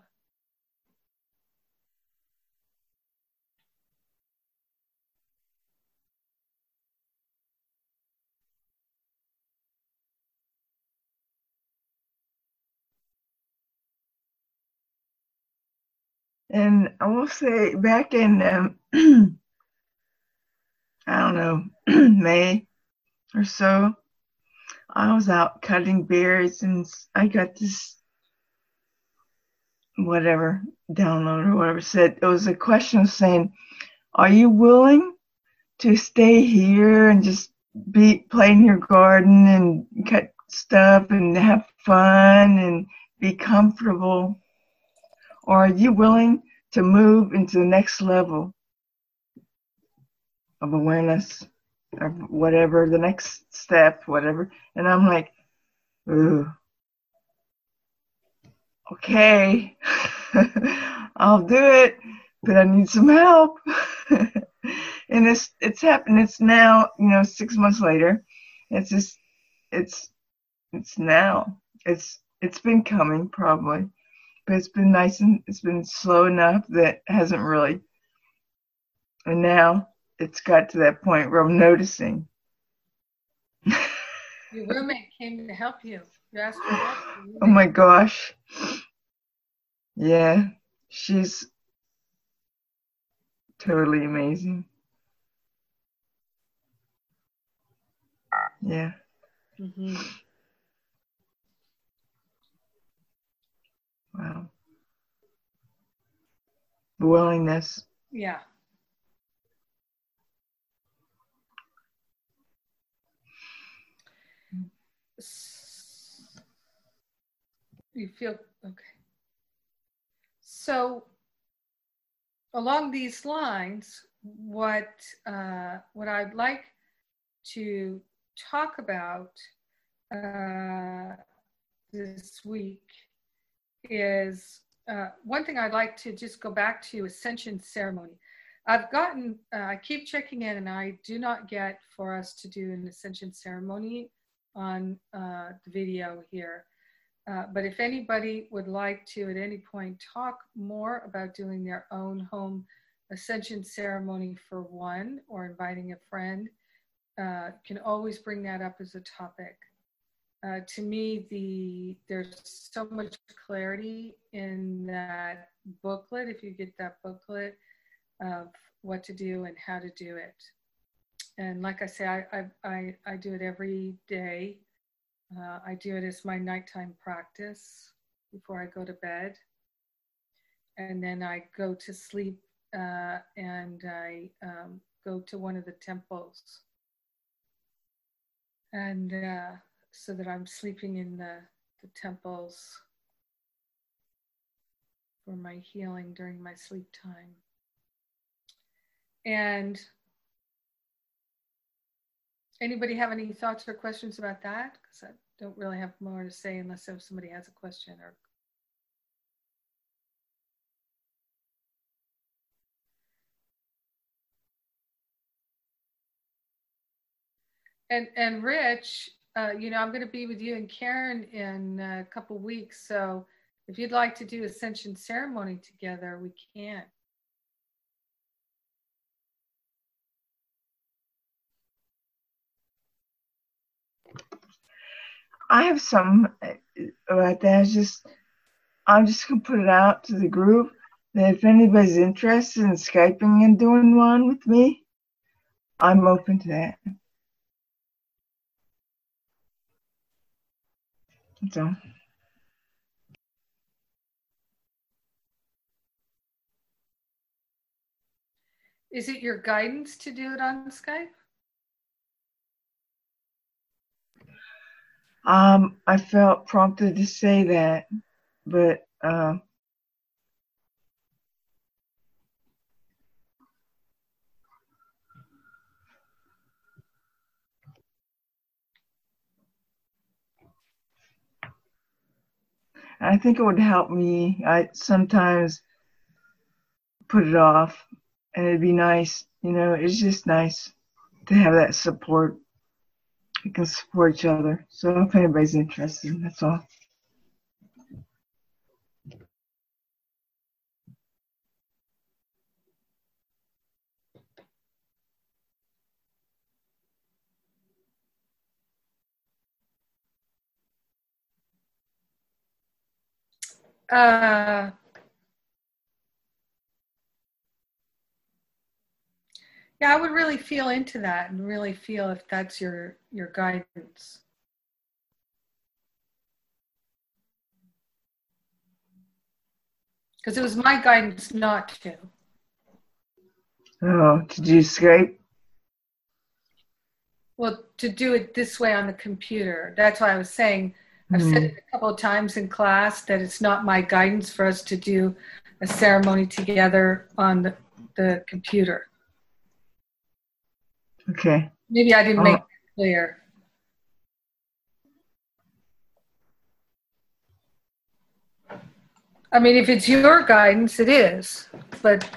And I will say back in, um, I don't know, May or so, I was out cutting beards and I got this, whatever, download or whatever said, it was a question saying, are you willing to stay here and just be, play in your garden and cut stuff and have fun and be comfortable? Or are you willing to move into the next level of awareness or whatever, the next step, whatever? And I'm like, ooh, okay, I'll do it, but I need some help. And it's it's happened. It's now, you know, six months later. It's just, it's, it's now. It's it's been coming probably. But it's been nice and it's been slow enough that it hasn't really. And now it's got to that point where I'm noticing. Your roommate came to help you. You asked for help. Oh my gosh. Yeah, she's totally amazing. Yeah. Mm-hmm. Wow. The willingness. Yeah. You feel okay. So along these lines, what uh, what I'd like to talk about uh, this week is uh, one thing I'd like to just go back to Ascension Ceremony. I've gotten, uh, I keep checking in and I do not get for us to do an Ascension Ceremony on uh, the video here. Uh, but if anybody would like to at any point talk more about doing their own home Ascension Ceremony for one or inviting a friend, uh, can always bring that up as a topic. uh, to me, the there's so much clarity in that booklet, if you get that booklet, of what to do and how to do it. And like I say, I, I, I, I do it every day. Uh, I do it as my nighttime practice before I go to bed. And then I go to sleep uh, and I um, go to one of the temples. And uh, so that I'm sleeping in the, the temples for my healing during my sleep time. And anybody have any thoughts or questions about that? Because I don't really have more to say unless if somebody has a question or. And and Rich, uh, you know, I'm going to be with you and Karen in a couple weeks. So if you'd like to do Ascension Ceremony together, we can. I have some about that. It's just, I'm just going to put it out to the group that if anybody's interested in Skyping and doing one with me, I'm open to that. So. Is it your guidance to do it on Skype? Um, I felt prompted to say that, but uh, I think it would help me. I sometimes put it off, and it'd be nice, you know, it's just nice to have that support. We can support each other. So if anybody's interested, that's all. Uh, yeah, I would really feel into that and really feel if that's your, your guidance. Because it was my guidance not to. Oh, to do Skype? Well, to do it this way on the computer. That's why I was saying, I've said it a couple of times in class that it's not my guidance for us to do a ceremony together on the, the computer. Okay. Maybe I didn't make it clear. I mean, if it's your guidance, it is, but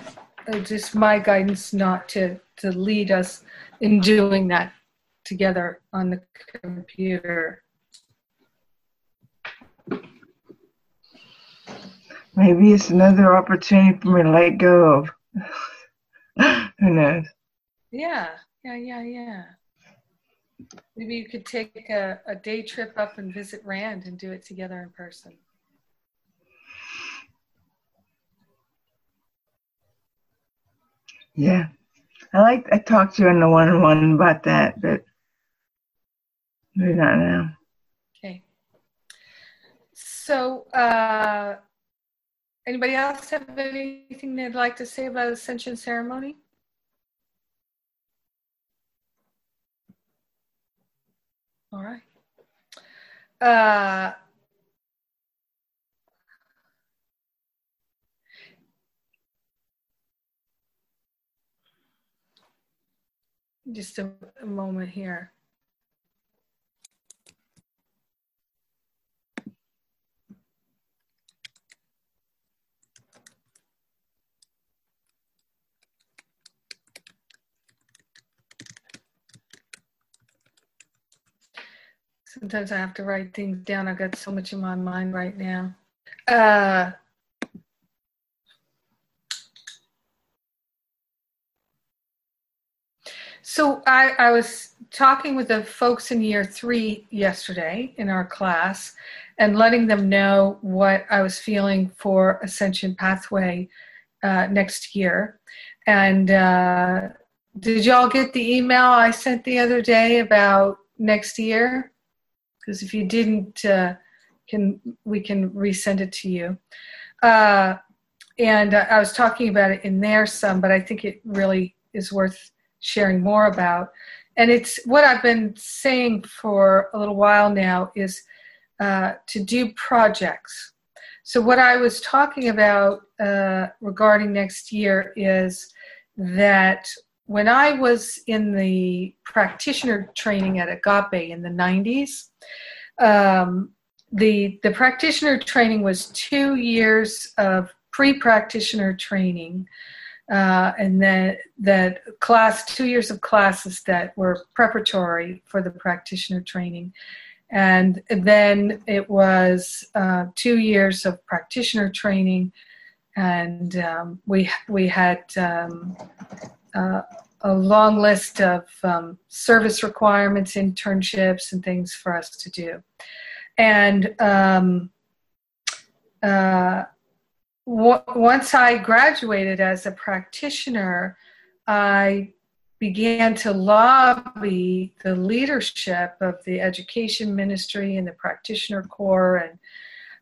it's just my guidance not to, to lead us in doing that together on the computer. Maybe it's another opportunity for me to let go of. Who knows? Yeah, yeah, yeah, yeah. Maybe you could take a, a day trip up and visit Rand and do it together in person. Yeah. I like, I talked to you in the one-on-one about that, but maybe not now. Okay. So, uh, anybody else have anything they'd like to say about Ascension Ceremony? All right. Uh, just a, a moment here. Sometimes I have to write things down. I've got so much in my mind right now. Uh, so I, I was talking with the folks in year three yesterday in our class and letting them know what I was feeling for Ascension Pathway uh, next year. And uh, did y'all get the email I sent the other day about next year? Because if you didn't, uh, can we can resend it to you. Uh, and I was talking about it in there some, but I think it really is worth sharing more about. And it's what I've been saying for a little while now is uh, to do projects. So what I was talking about uh, regarding next year is that when I was in the practitioner training at Agape in the nineties, um, the, the practitioner training was two years of pre-practitioner training. Uh, and then that class, two years of classes that were preparatory for the practitioner training. And then it was uh, two years of practitioner training. And um, we we had um, uh, a long list of um, service requirements, internships, and things for us to do. And um, uh, once I graduated as a practitioner, I began to lobby the leadership of the education ministry and the practitioner corps and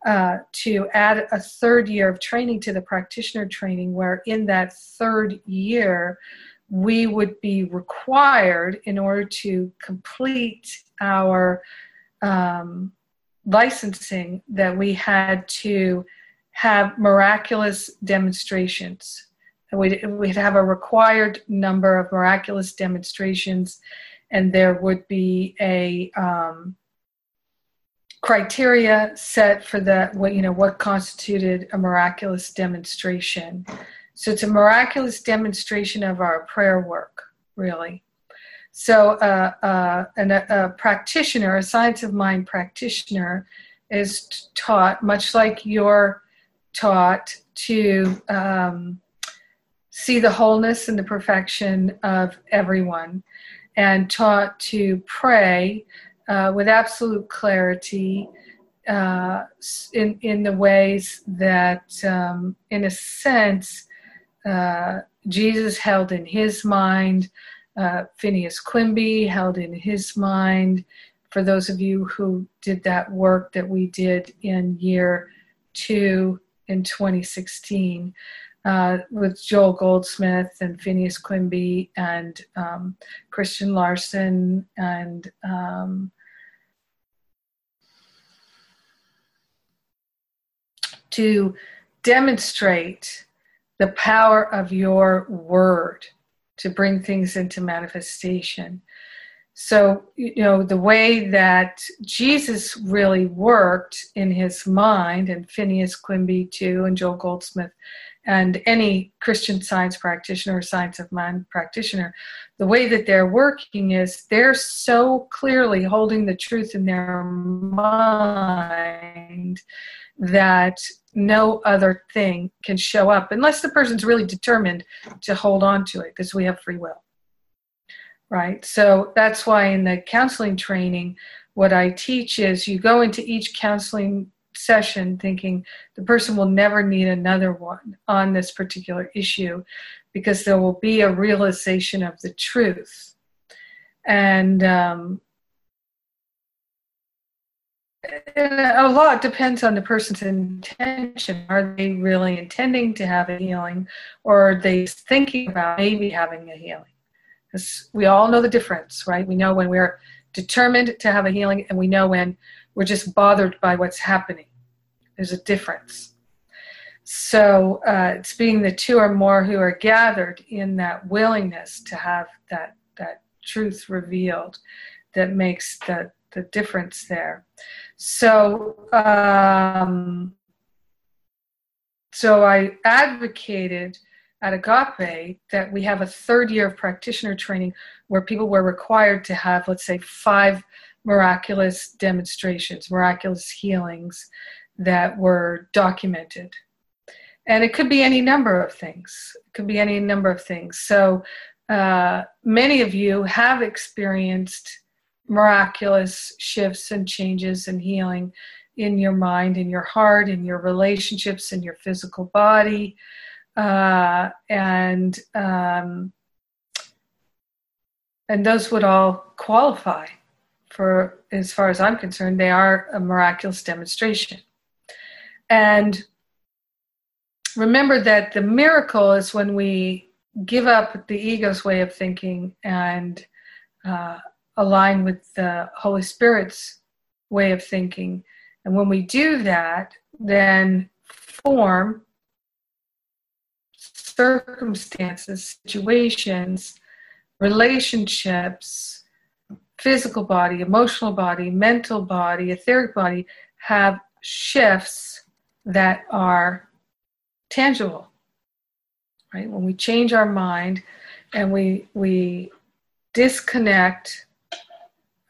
uh, to add a third year of training to the practitioner training, where in that third year, we would be required in order to complete our um, licensing that we had to have miraculous demonstrations. We'd, we'd have a required number of miraculous demonstrations, and there would be a um, criteria set for that, what, you know, what constituted a miraculous demonstration. So it's a miraculous demonstration of our prayer work, really. So uh, uh, an, a practitioner, a Science of Mind practitioner, is taught, much like your taught to um, see the wholeness and the perfection of everyone, and taught to pray uh, with absolute clarity uh, in, in the ways that, um, in a sense, uh, Jesus held in his mind, uh, Phineas Quimby held in his mind, for those of you who did that work that we did in year two, in twenty sixteen uh, with Joel Goldsmith and Phineas Quimby and um, Christian Larson and um, to demonstrate the power of your word to bring things into manifestation. So, you know, the way that Jesus really worked in his mind, and Phineas Quimby too, and Joel Goldsmith, and any Christian science practitioner or Science of Mind practitioner, the way that they're working is they're so clearly holding the truth in their mind that no other thing can show up unless the person's really determined to hold on to it, because we have free will. Right. So that's why in the counseling training, what I teach is you go into each counseling session thinking the person will never need another one on this particular issue, because there will be a realization of the truth. And um, a lot depends on the person's intention. Are they really intending to have a healing, or are they thinking about maybe having a healing? Because we all know the difference, right? We know when we're determined to have a healing, and we know when we're just bothered by what's happening. There's a difference. So uh, it's being the two or more who are gathered in that willingness to have that that truth revealed that makes the, the difference there. So, um, so I advocated at Agape that we have a third year of practitioner training where people were required to have, let's say, five miraculous demonstrations, miraculous healings that were documented. And it could be any number of things. It could be any number of things. So uh, many of you have experienced miraculous shifts and changes and healing in your mind, in your heart, in your relationships, in your physical body. Uh, and um, and those would all qualify for, as far as I'm concerned, they are a miraculous demonstration. And remember that the miracle is when we give up the ego's way of thinking and uh, align with the Holy Spirit's way of thinking. And when we do that, then form circumstances, situations, relationships, physical body, emotional body, mental body, etheric body, have shifts that are tangible, right? When we change our mind and we we disconnect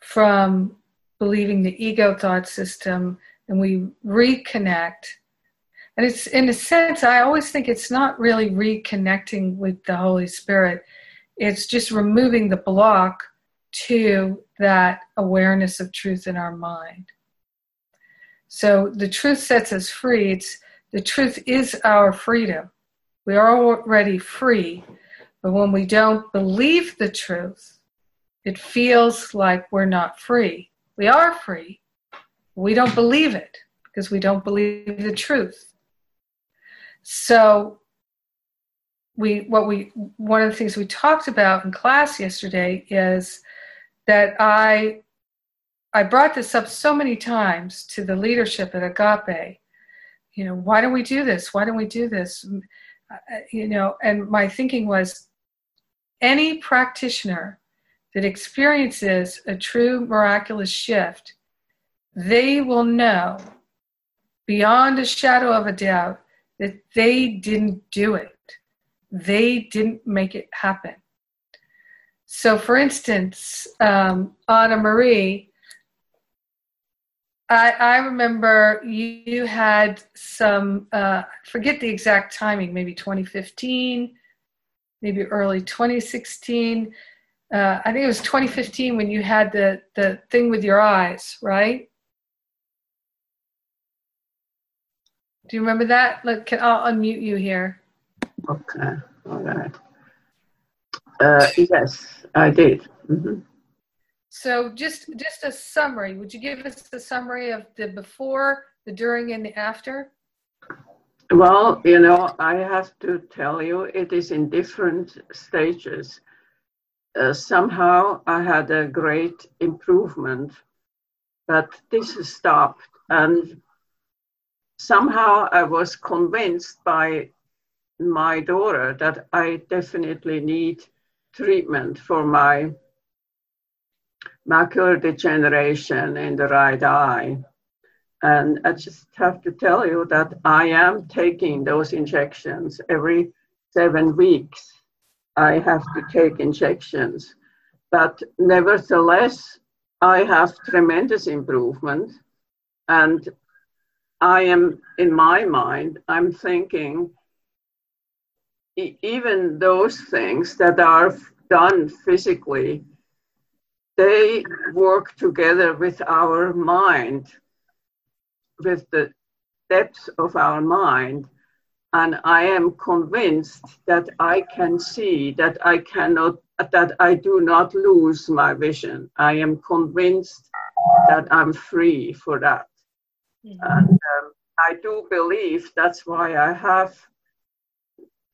from believing the ego thought system, and we reconnect. And it's, in a sense, I always think it's not really reconnecting with the Holy Spirit. It's just removing the block to that awareness of truth in our mind. So the truth sets us free. It's, the truth is our freedom. We are already free, but when we don't believe the truth, it feels like we're not free. We are free. We don't believe it because we don't believe the truth. So we, what we, one of the things we talked about in class yesterday is that I, I brought this up so many times to the leadership at Agape. You know, why don't we do this? Why don't we do this? You know, and my thinking was, any practitioner that experiences a true miraculous shift, they will know beyond a shadow of a doubt that they didn't do it. They didn't make it happen. So, for instance, um, Anna Marie, I, I remember you, you had some, uh, forget the exact timing, maybe twenty fifteen, maybe early twenty sixteen. Uh, I think it was twenty fifteen when you had the, the thing with your eyes, right? Do you remember that? Look, can, I'll unmute you here. Okay, all right. Uh, yes, I did. Mm-hmm. So just just a summary. Would you give us the summary of the before, the during, and the after? Well, you know, I have to tell you, it is in different stages. Uh, somehow I had a great improvement, but this stopped. And somehow I was convinced by my daughter that I definitely need treatment for my macular degeneration in the right eye. And I just have to tell you that I am taking those injections every seven weeks. I have to take injections. But nevertheless, I have tremendous improvement. And I am, in my mind, I'm thinking, e- even those things that are done physically, they work together with our mind, with the depths of our mind. And I am convinced that I can see, that I cannot, that I do not lose my vision. I am convinced that I'm free for that. Yeah. And um, I do believe that's why I have,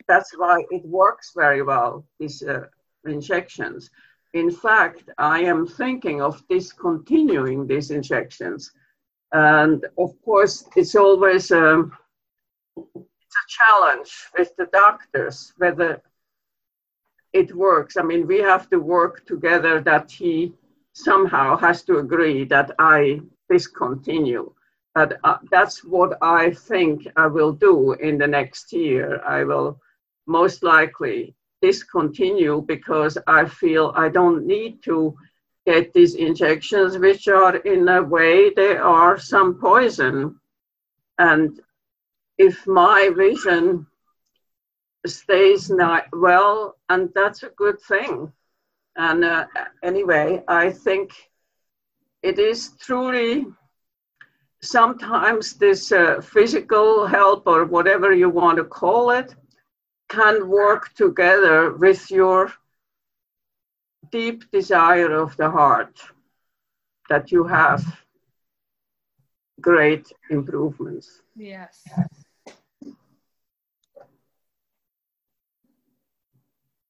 that's why it works very well, these uh, injections. In fact, I am thinking of discontinuing these injections. And of course, it's always, um, a challenge with the doctors whether it works. I mean, we have to work together that he somehow has to agree that I discontinue. But uh, that's what I think I will do in the next year. I will most likely discontinue because I feel I don't need to get these injections, which are in a way, they are some poison. And if my vision stays not well, and that's a good thing. And uh, anyway, I think it is truly sometimes this uh, physical help, or whatever you want to call it, can work together with your deep desire of the heart that you have great improvements. Yes.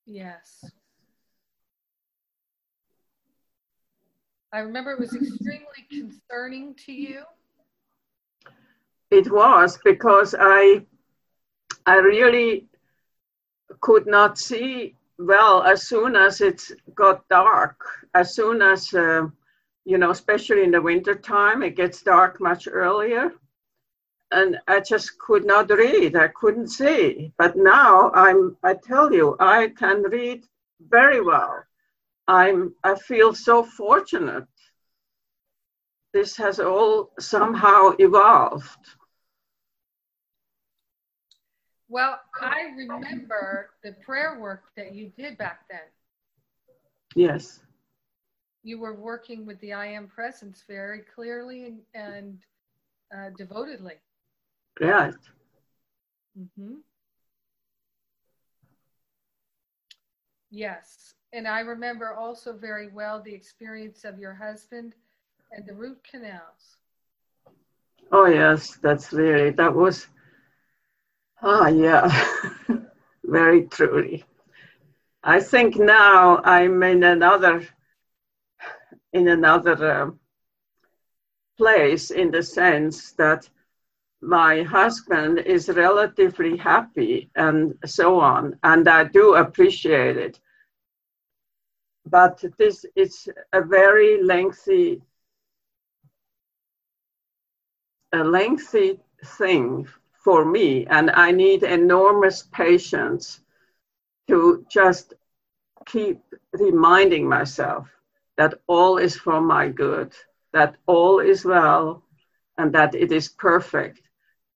Yes. I remember it was extremely concerning to you. It was, because I, I really could not see well as soon as it got dark. As soon as, uh, you know, especially in the winter time, it gets dark much earlier. And I just could not read. I couldn't see. But now I'm, I tell you, I can read very well. I'm, I feel so fortunate. This has all somehow evolved. Well, I remember the prayer work that you did back then. Yes. You were working with the I Am Presence very clearly and uh, devotedly. Yes. Mm-hmm. Yes. And I remember also very well the experience of your husband and the root canals. Oh, yes, that's really, that was, ah, yeah, very truly. I think now I'm in another, in another uh, place, in the sense that my husband is relatively happy and so on, and I do appreciate it. But this is a very lengthy, a lengthy thing for me, and I need enormous patience to just keep reminding myself that all is for my good, that all is well, and that it is perfect.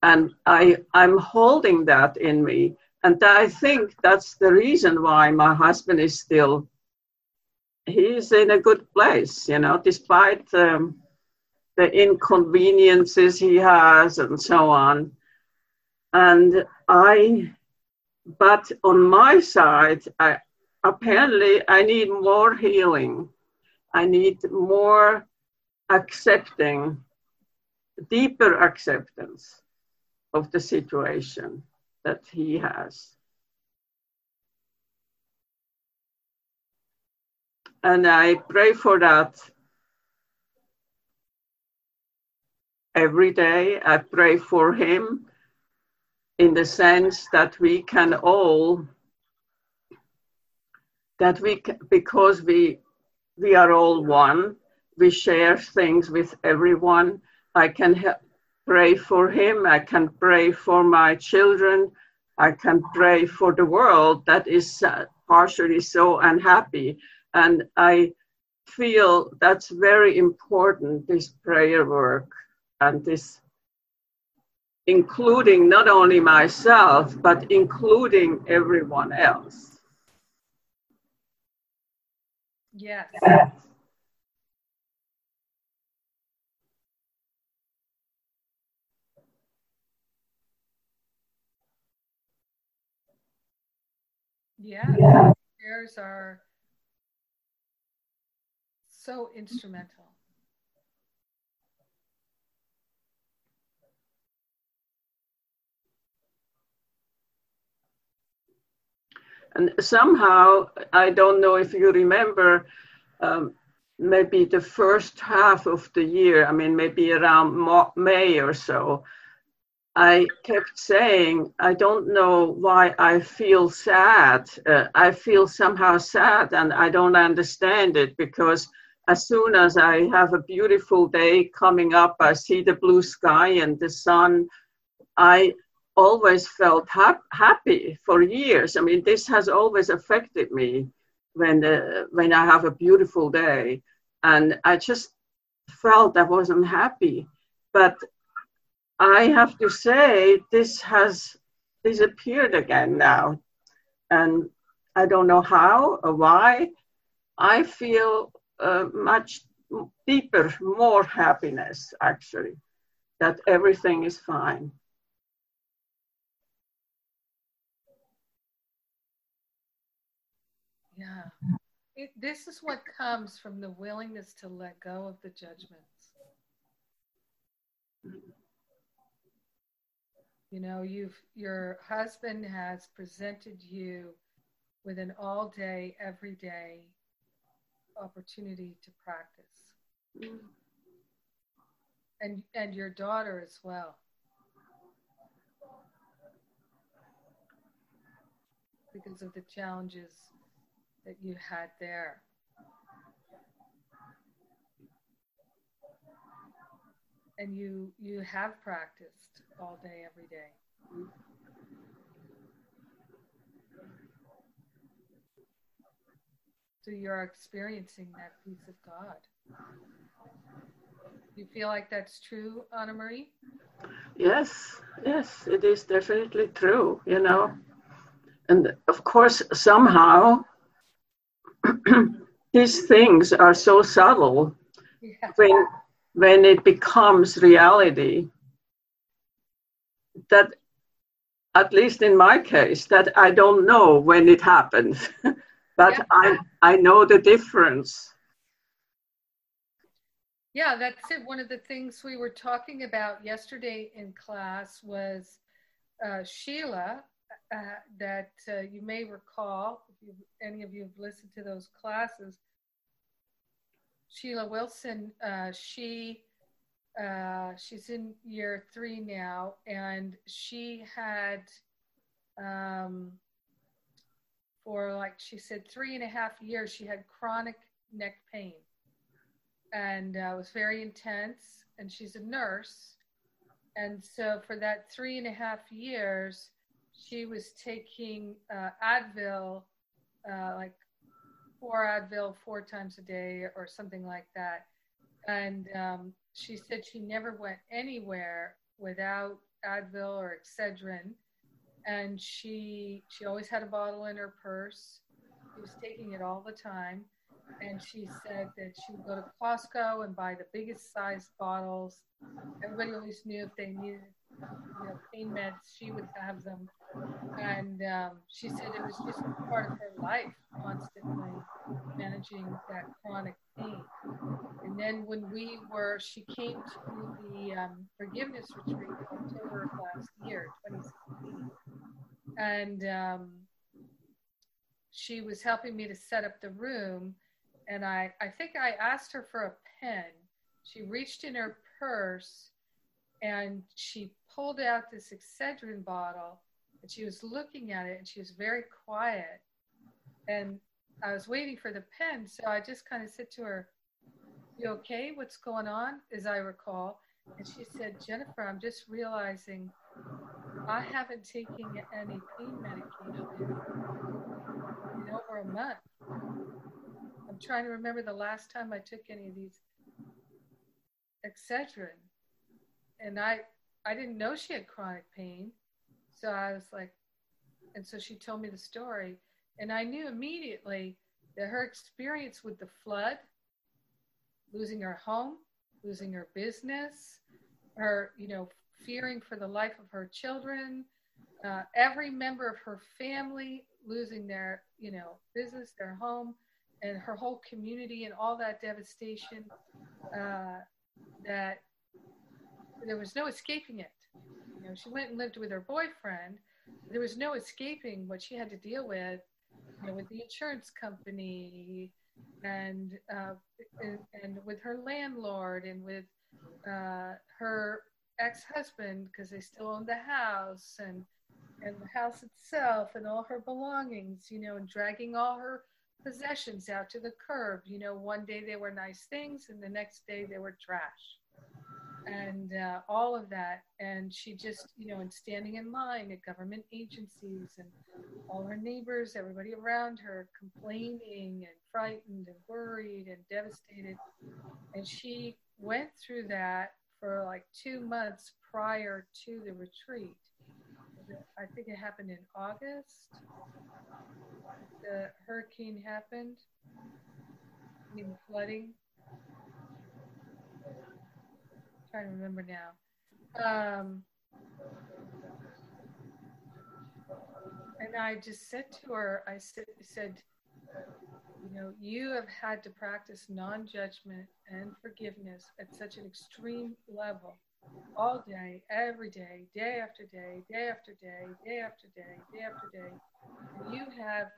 And I, I'm holding that in me, and I think that's the reason why my husband is still. He's in a good place, you know, despite um, the inconveniences he has and so on. And I, but on my side, I, apparently I need more healing. I need more accepting, deeper acceptance of the situation that he has. And I pray for that every day. I pray for him in the sense that we can all, that we, because we, we are all one, we share things with everyone. I can he- pray for him. I can pray for my children. I can pray for the world that is uh, partially so unhappy. And I feel that's very important, this prayer work, and this including not only myself, but including everyone else. Yes. Yes. Yeah. Yeah. Prayers are so instrumental. And somehow, I don't know if you remember, um, maybe the first half of the year, I mean, maybe around May or so, I kept saying, I don't know why I feel sad. Uh, I feel somehow sad, and I don't understand it, because as soon as I have a beautiful day coming up, I see the blue sky and the sun. I always felt ha- happy for years. I mean, this has always affected me when uh, when I have a beautiful day. And I just felt I wasn't happy. But I have to say, this has disappeared again now and I don't know how or why, I feel uh, much deeper, more happiness, actually, that everything is fine. Yeah. It, this is what comes from the willingness to let go of the judgments. You know, you've, your husband has presented you with an all day, every day opportunity to practice. Mm. And, and your daughter as well. Because of the challenges that you had there. And you, you have practiced all day, every day. So you're experiencing that peace of God. You feel like that's true, Anna Marie? Yes, yes, it is definitely true, you know. And of course, somehow, these things are so subtle. Yeah. when when it becomes reality, that at least in my case, that I don't know when it happened, but yeah. I I know the difference. Yeah, that's it. One of the things we were talking about yesterday in class was uh, Sheila, uh, that uh, you may recall, if you've, any of you have listened to those classes, Sheila Wilson, uh, she uh, she's in year three now, and she had, um, for like she said, three and a half years, she had chronic neck pain. And uh, it was very intense, and she's a nurse. And so for that three and a half years, she was taking uh, Advil, uh, like four Advil four times a day or something like that. And um, she said she never went anywhere without Advil or Excedrin. And she she always had a bottle in her purse. She was taking it all the time. And she said that she would go to Costco and buy the biggest size bottles. Everybody always knew if they needed, you know, pain meds, she would have them. And um, she said it was just part of her life, constantly managing that chronic pain. And then when we were, she came to the um, forgiveness retreat in October of last year, twenty sixteen. And um, she was helping me to set up the room. And I, I think I asked her for a pen. She reached in her purse and she pulled out this Excedrin bottle, and she was looking at it, and she was very quiet. And I was waiting for the pen. So I just kind of said to her, "You okay? What's going on?" as I recall. And she said, "Jennifer, I'm just realizing I haven't taken any pain medication in over a month. I'm trying to remember the last time I took any of these Excedrin." And I, I didn't know she had chronic pain. So I was like, and so she told me the story. And I knew immediately that her experience with the flood, losing her home, losing her business, her, you know, fearing for the life of her children, uh, every member of her family losing their, you know, business, their home, and her whole community, and all that devastation, uh, that there was no escaping it. You know, she went and lived with her boyfriend. There was no escaping what she had to deal with, you know, with the insurance company, and uh, and, and with her landlord, and with uh, her ex-husband, because they still owned the house, and and the house itself, and all her belongings, you know, and dragging all her possessions out to the curb. You know, one day they were nice things, and the next day they were trash. And uh, all of that. And she just, you know, and standing in line at government agencies, and all her neighbors, everybody around her, complaining and frightened and worried and devastated. And she went through that for like two months prior to the retreat. I think it happened in August. The hurricane happened, I mean, the flooding. I'm trying to remember now. Um, and I just said to her, I said, said, you know, you have had to practice non-judgment and forgiveness at such an extreme level. All day, every day, day after day, day after day, day after day, day after day. And you have,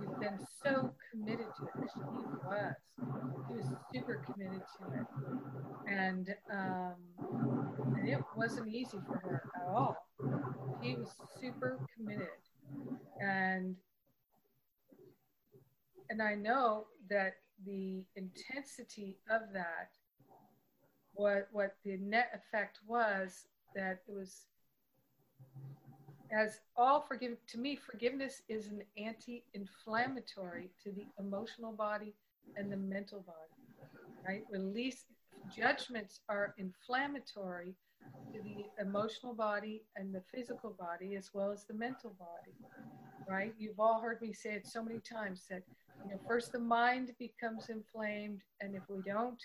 you've been so committed to it. Actually, he was. He was super committed to it. And, um, and it wasn't easy for her at all. He was super committed. And, and I know that the intensity of that, What, what the net effect was, that it was, as all forgive, to me, forgiveness is an anti-inflammatory to the emotional body and the mental body, right? Release, judgments are inflammatory to the emotional body and the physical body, as well as the mental body, right? You've all heard me say it so many times that, you know, first the mind becomes inflamed, and if we don't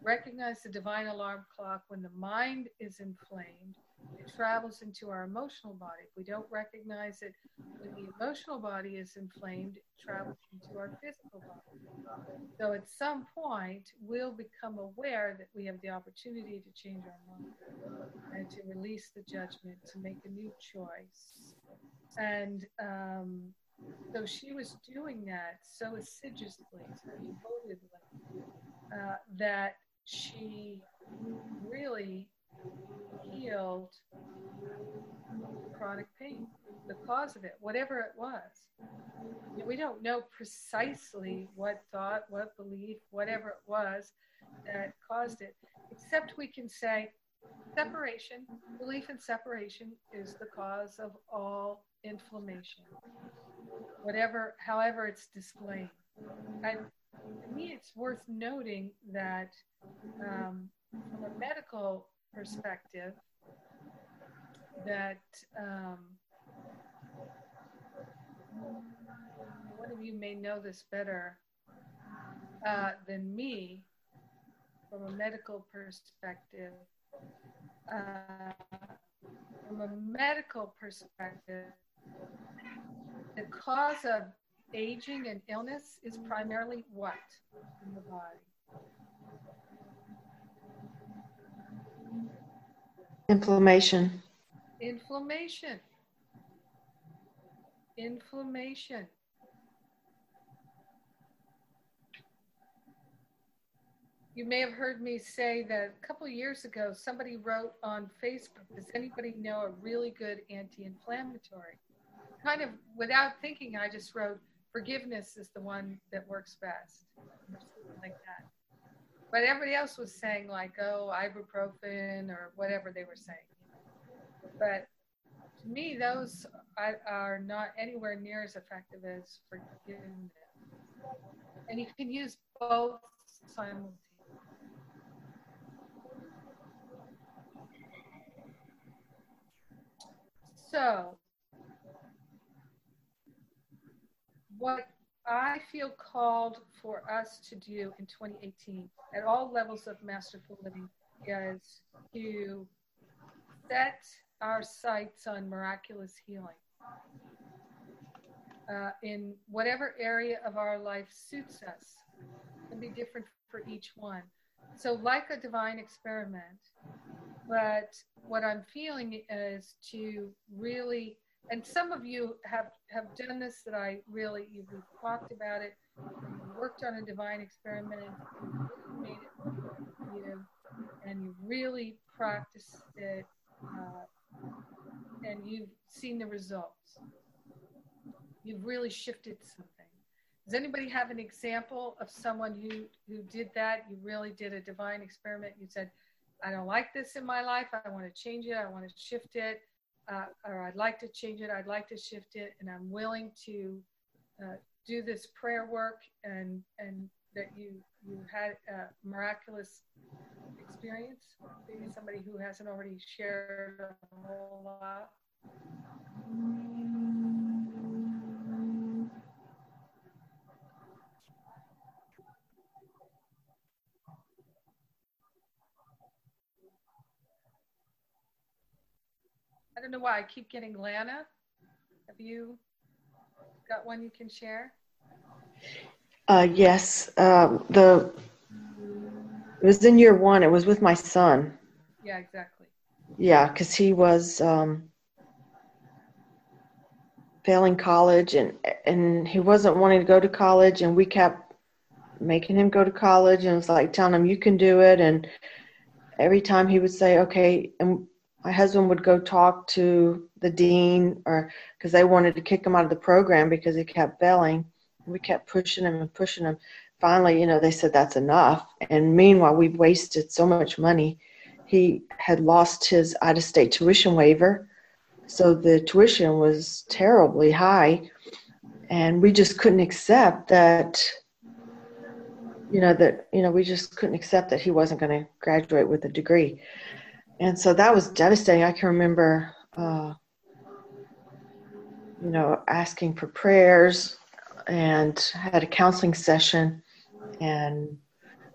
recognize the divine alarm clock, when the mind is inflamed, it travels into our emotional body. If we don't recognize it, when the emotional body is inflamed, it travels into our physical body. So at some point, we'll become aware that we have the opportunity to change our mind and to release the judgment, to make a new choice. And um, so she was doing that so assiduously, so devotedly, uh, that she really healed chronic pain, the cause of it, whatever it was. We don't know precisely what thought, what belief, whatever it was that caused it, except we can say separation, belief in separation is the cause of all inflammation, whatever, however it's displayed. And to me, it's worth noting that um, from a medical perspective, that um, one of you may know this better uh, than me, from a medical perspective, uh, from a medical perspective, the cause of aging and illness is primarily what in the body? Inflammation. Inflammation. Inflammation. You may have heard me say that a couple years ago, somebody wrote on Facebook, does anybody know a really good anti-inflammatory? Kind of without thinking, I just wrote, forgiveness is the one that works best, or something like that. But everybody else was saying like, oh, ibuprofen or whatever they were saying. But to me, those are not anywhere near as effective as forgiveness. And you can use both simultaneously. So what I feel called for us to do in twenty eighteen at all levels of masterful living is to set our sights on miraculous healing uh, in whatever area of our life suits us. It can be different for each one. So like a divine experiment, but what I'm feeling is to really, and some of you have, have done this, that I really, you've talked about it, worked on a divine experiment, you made it, you know, and you really practiced it, uh, and you've seen the results. You've really shifted something. Does anybody have an example of someone who, who did that? You really did a divine experiment. You said, I don't like this in my life. I want to change it. I want to shift it. Uh, or I'd like to change it, I'd like to shift it, and I'm willing to uh, do this prayer work, and and that you, you had a miraculous experience experience? Maybe somebody who hasn't already shared a whole lot. I don't know why I keep getting Lana. Have you got one you can share? Uh, yes. Uh, the it was in year one. It was with my son. Yeah, exactly. Yeah, because he was um, failing college, and and he wasn't wanting to go to college, and we kept making him go to college, and it was like telling him, you can do it. And every time he would say, okay, and my husband would go talk to the dean, or because they wanted to kick him out of the program because he kept failing. We kept pushing him and pushing him. Finally, you know, they said that's enough. And meanwhile, we've wasted so much money. He had lost his out-of-state tuition waiver, so the tuition was terribly high, and we just couldn't accept that. You know that you know we just couldn't accept that he wasn't going to graduate with a degree. And so that was devastating. I can remember, uh, you know, asking for prayers, and had a counseling session and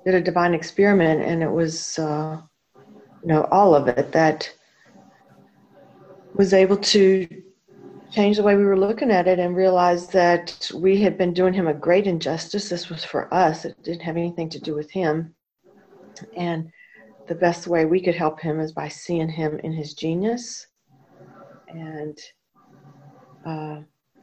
did a divine experiment. And it was, uh, you know, all of it that was able to change the way we were looking at it and realize that we had been doing him a great injustice. This was for us. It didn't have anything to do with him. And the best way we could help him is by seeing him in his genius. And, uh,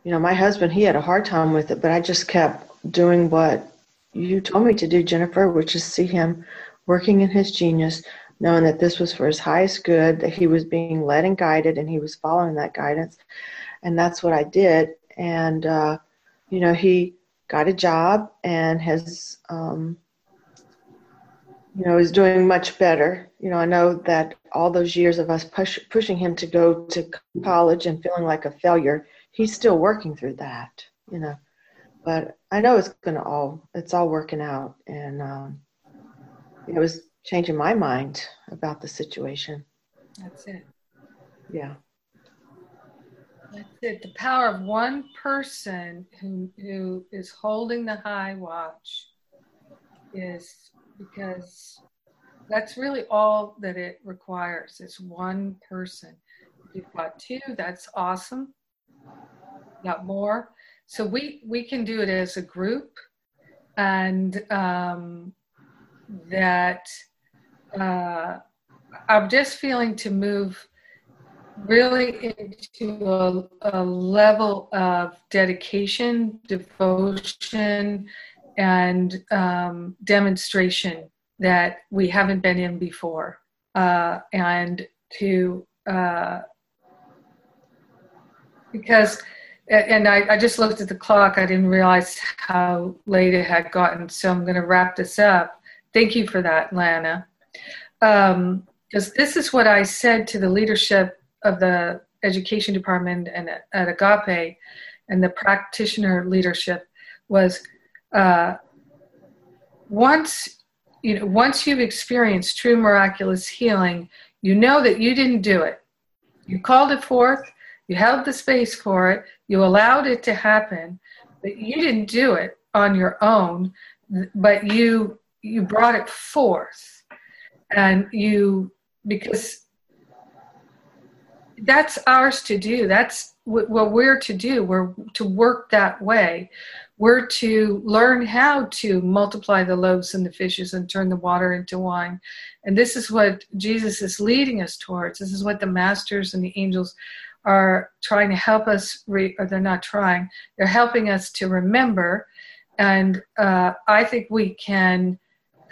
you know, my husband, he had a hard time with it, but I just kept doing what you told me to do, Jennifer, which is see him working in his genius, knowing that this was for his highest good, that he was being led and guided, and he was following that guidance. And that's what I did. And, uh, you know, he got a job and has, um, you know, is doing much better. You know, I know that all those years of us push, pushing him to go to college and feeling like a failure, he's still working through that, you know. But I know it's going to all, it's all working out. And um, it was changing my mind about the situation. That's it. Yeah. That's it. The power of one person who who is holding the high watch is... Because that's really all that it requires. It's one person. If you've got two, that's awesome. Got more. So we, we can do it as a group. And um, that uh, I'm just feeling to move really into a, a level of dedication, devotion, and um, demonstration that we haven't been in before. Uh, and to, uh, because, and I, I just looked at the clock. I didn't realize how late it had gotten. So I'm going to wrap this up. Thank you for that, Lana. Um, because this is what I said to the leadership of the education department and at, at Agape, and the practitioner leadership was, Uh, once, you know, once you've experienced true miraculous healing, you know that you didn't do it. You called it forth. You held the space for it. You allowed it to happen, but you didn't do it on your own, but you, you brought it forth. And you, because that's ours to do. That's what we're to do. We're to work that way. We're to learn how to multiply the loaves and the fishes and turn the water into wine. And this is what Jesus is leading us towards. This is what the masters and the angels are trying to help us, re- or they're not trying, they're helping us to remember. And uh, I think we can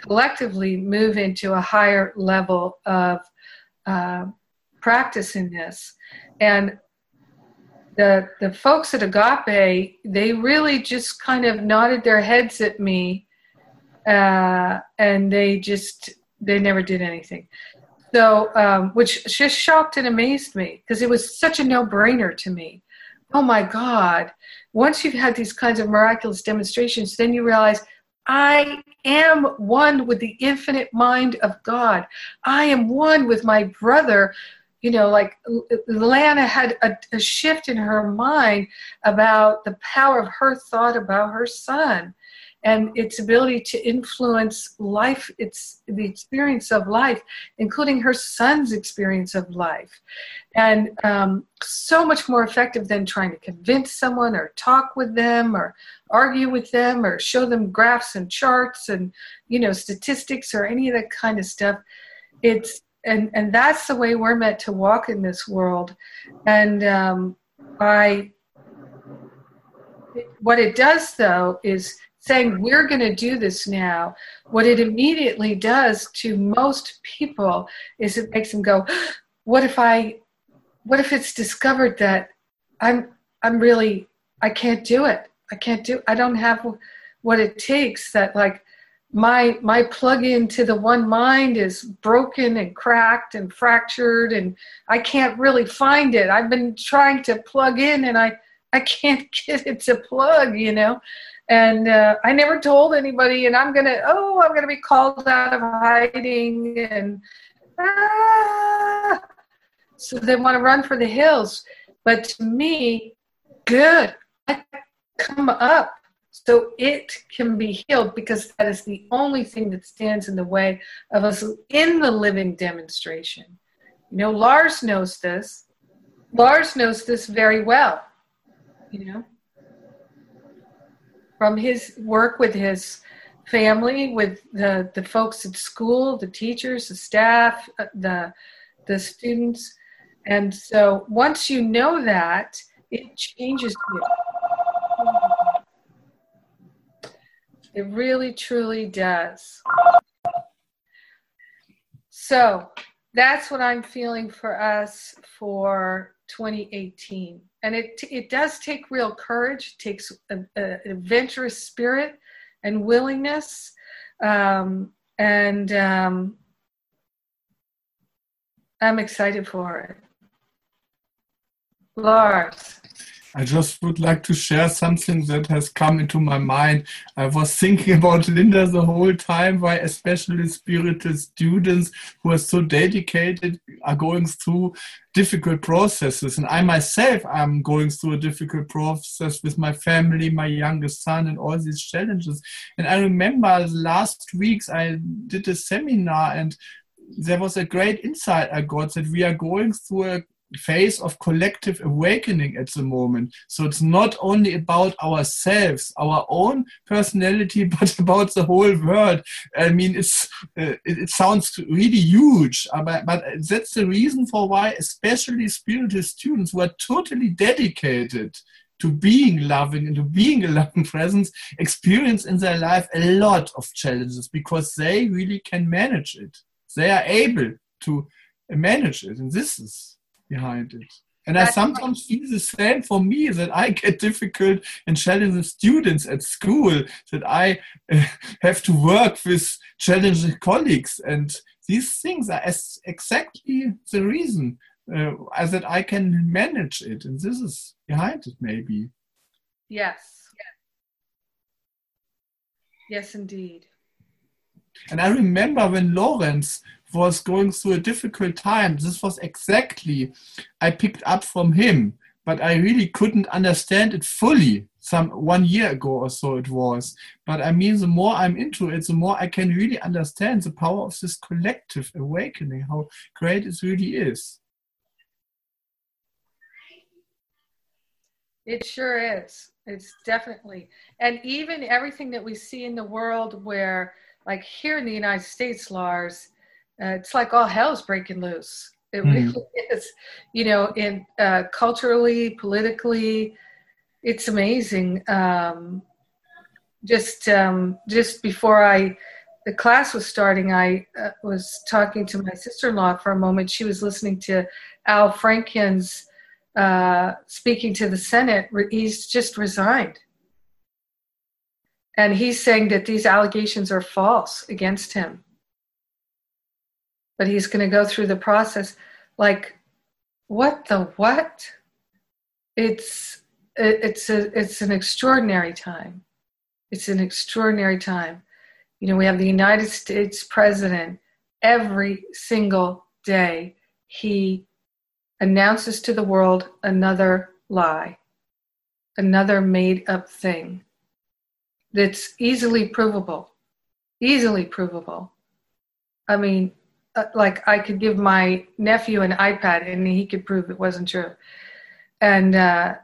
collectively move into a higher level of uh, practice in this. And The, the folks at Agape, they really just kind of nodded their heads at me, uh, and they just, they never did anything. So, um, which just shocked and amazed me, because it was such a no-brainer to me. Oh my God, once you've had these kinds of miraculous demonstrations, then you realize I am one with the infinite mind of God. I am one with my brother. You know, like Lana had a, a shift in her mind about the power of her thought about her son and its ability to influence life, it's the experience of life, including her son's experience of life. And um, so much more effective than trying to convince someone or talk with them or argue with them or show them graphs and charts and, you know, statistics or any of that kind of stuff. It's, and, and that's the way we're meant to walk in this world. And um, by what it does, though, is saying we're going to do this now, what it immediately does to most people is it makes them go, what if I, what if it's discovered that I'm, I'm really, I can't do it. I can't do, I don't have what it takes, that like my, my plug into the one mind is broken and cracked and fractured and I can't really find it. I've been trying to plug in and I, I can't get it to plug, you know? And uh, I never told anybody, and I'm going to, oh, I'm going to be called out of hiding. And ah. So they want to run for the hills. But to me, good, I come up so it can be healed, because that is the only thing that stands in the way of us in the living demonstration. You know, Lars knows this. Lars knows this very well, you know, from his work with his family, with the, the folks at school, the teachers, the staff, the, the students. And so once you know that, it changes you. It really, truly does. So that's what I'm feeling for us for twenty eighteen. And it it does take real courage. It takes an adventurous spirit and willingness. Um, and um, I'm excited for it. Lars. I just would like to share something that has come into my mind. I was thinking about Linda the whole time, why especially spiritual students who are so dedicated are going through difficult processes. And I myself, I'm going through a difficult process with my family, my youngest son, and all these challenges. And I remember last week I did a seminar, and there was a great insight I got that we are going through a phase of collective awakening at the moment. So it's not only about ourselves, our own personality, but about the whole world. I mean, it's uh, it, it sounds really huge, but, but that's the reason for why especially spiritual students were totally dedicated to being loving and to being a loving presence, experience in their life a lot of challenges, because they really can manage it. They are able to manage it, and this is behind it. And that's, I sometimes feel the same for me, that I get difficult and challenging students at school, that I uh, have to work with challenging colleagues. And these things are as exactly the reason uh, that I can manage it. And this is behind it, maybe. Yes. Yes, indeed. And I remember when Lawrence was going through a difficult time, this was exactly, I picked up from him, but I really couldn't understand it fully, some one year ago or so it was. But I mean, the more I'm into it, the more I can really understand the power of this collective awakening, how great it really is. It sure is. It's definitely. And even everything that we see in the world where, like here in the United States, Lars, Uh, it's like all hell's breaking loose. It mm. really is, you know, in uh, culturally, politically, it's amazing. Um, just um, just before I, the class was starting, I uh, was talking to my sister-in-law for a moment. She was listening to Al Franken's uh, speaking to the Senate. He's just resigned. And he's saying that these allegations are false against him, but he's going to go through the process. Like, what the what? It's it's a, it's an extraordinary time. It's an extraordinary time. You know, we have the United States president. Every single day, he announces to the world another lie, another made-up thing that's easily provable, easily provable. I mean, like I could give my nephew an iPad and he could prove it wasn't true. And uh,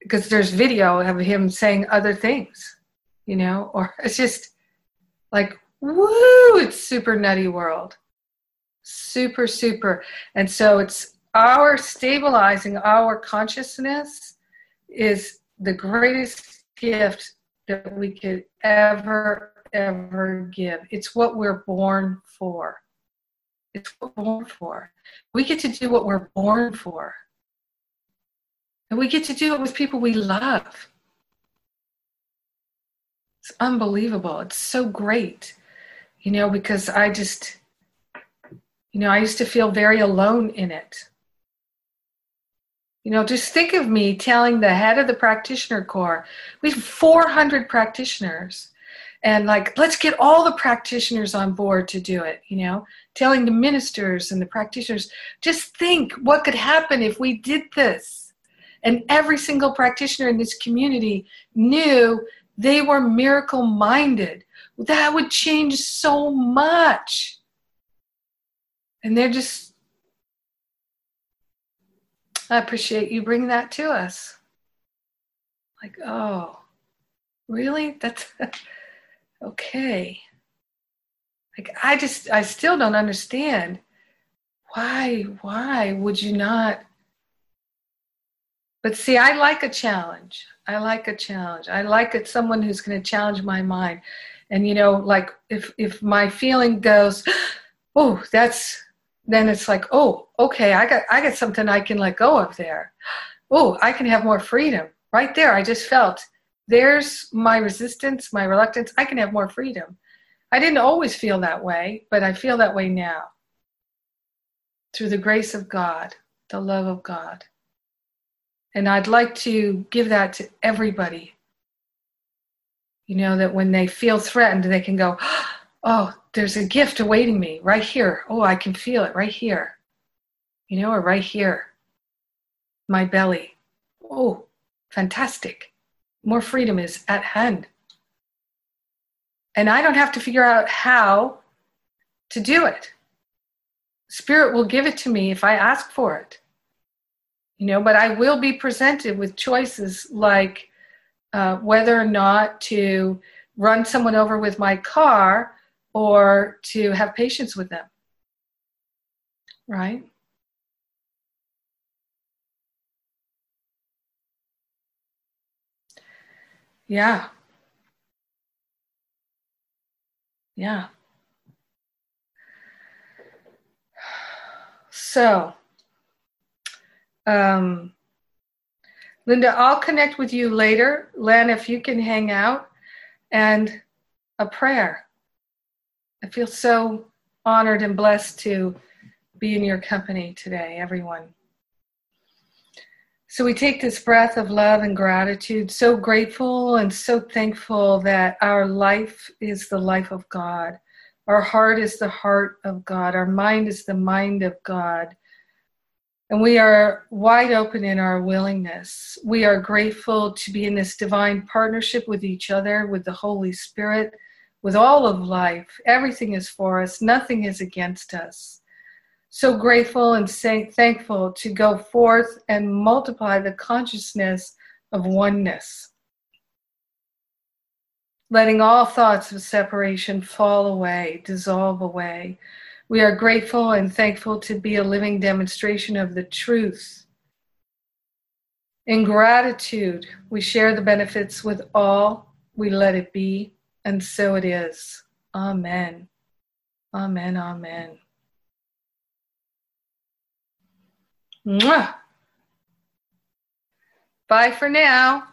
because there's video of him saying other things, you know, or it's just like, woo, it's super nutty world. Super, super. And so it's our stabilizing our consciousness is the greatest gift that we could ever, ever give. It's what we're born for. It's what we're born for. We get to do what we're born for. And we get to do it with people we love. It's unbelievable. It's so great. You know, because I just, you know, I used to feel very alone in it. You know, just think of me telling the head of the practitioner corps, we have four hundred practitioners, and like, let's get all the practitioners on board to do it, you know, telling the ministers and the practitioners, just think what could happen if we did this. And every single practitioner in this community knew they were miracle-minded. That would change so much. And they're just, I appreciate you bringing that to us. Like, oh, really? That's okay. Like, I just, I still don't understand. Why, why would you not? But see, I like a challenge. I like a challenge. I like it, someone who's going to challenge my mind. And, you know, like if, if my feeling goes, oh, that's, then it's like, oh, okay, I got, I got something I can let go of there. Oh, I can have more freedom right there. I just felt there's my resistance, my reluctance. I can have more freedom. I didn't always feel that way, but I feel that way now. Through the grace of God, the love of God. And I'd like to give that to everybody. You know, that when they feel threatened, they can go, oh, there's a gift awaiting me right here. Oh, I can feel it right here. You know, or right here. My belly. Oh, fantastic. More freedom is at hand. And I don't have to figure out how to do it. Spirit will give it to me if I ask for it. You know, but I will be presented with choices like, Uh, whether or not to run someone over with my car or to have patience with them, right? Yeah. Yeah. So, um, Linda, I'll connect with you later. Lana, if you can hang out. And a prayer. I feel so honored and blessed to be in your company today, everyone. So we take this breath of love and gratitude, so grateful and so thankful that our life is the life of God. Our heart is the heart of God. Our mind is the mind of God. And we are wide open in our willingness. We are grateful to be in this divine partnership with each other, with the Holy Spirit, with all of life. Everything is for us. Nothing is against us. So grateful and thankful to go forth and multiply the consciousness of oneness. Letting all thoughts of separation fall away, dissolve away. We are grateful and thankful to be a living demonstration of the truth. In gratitude, we share the benefits with all. We let it be, and so it is. Amen. Amen, amen. Mwah. Bye for now.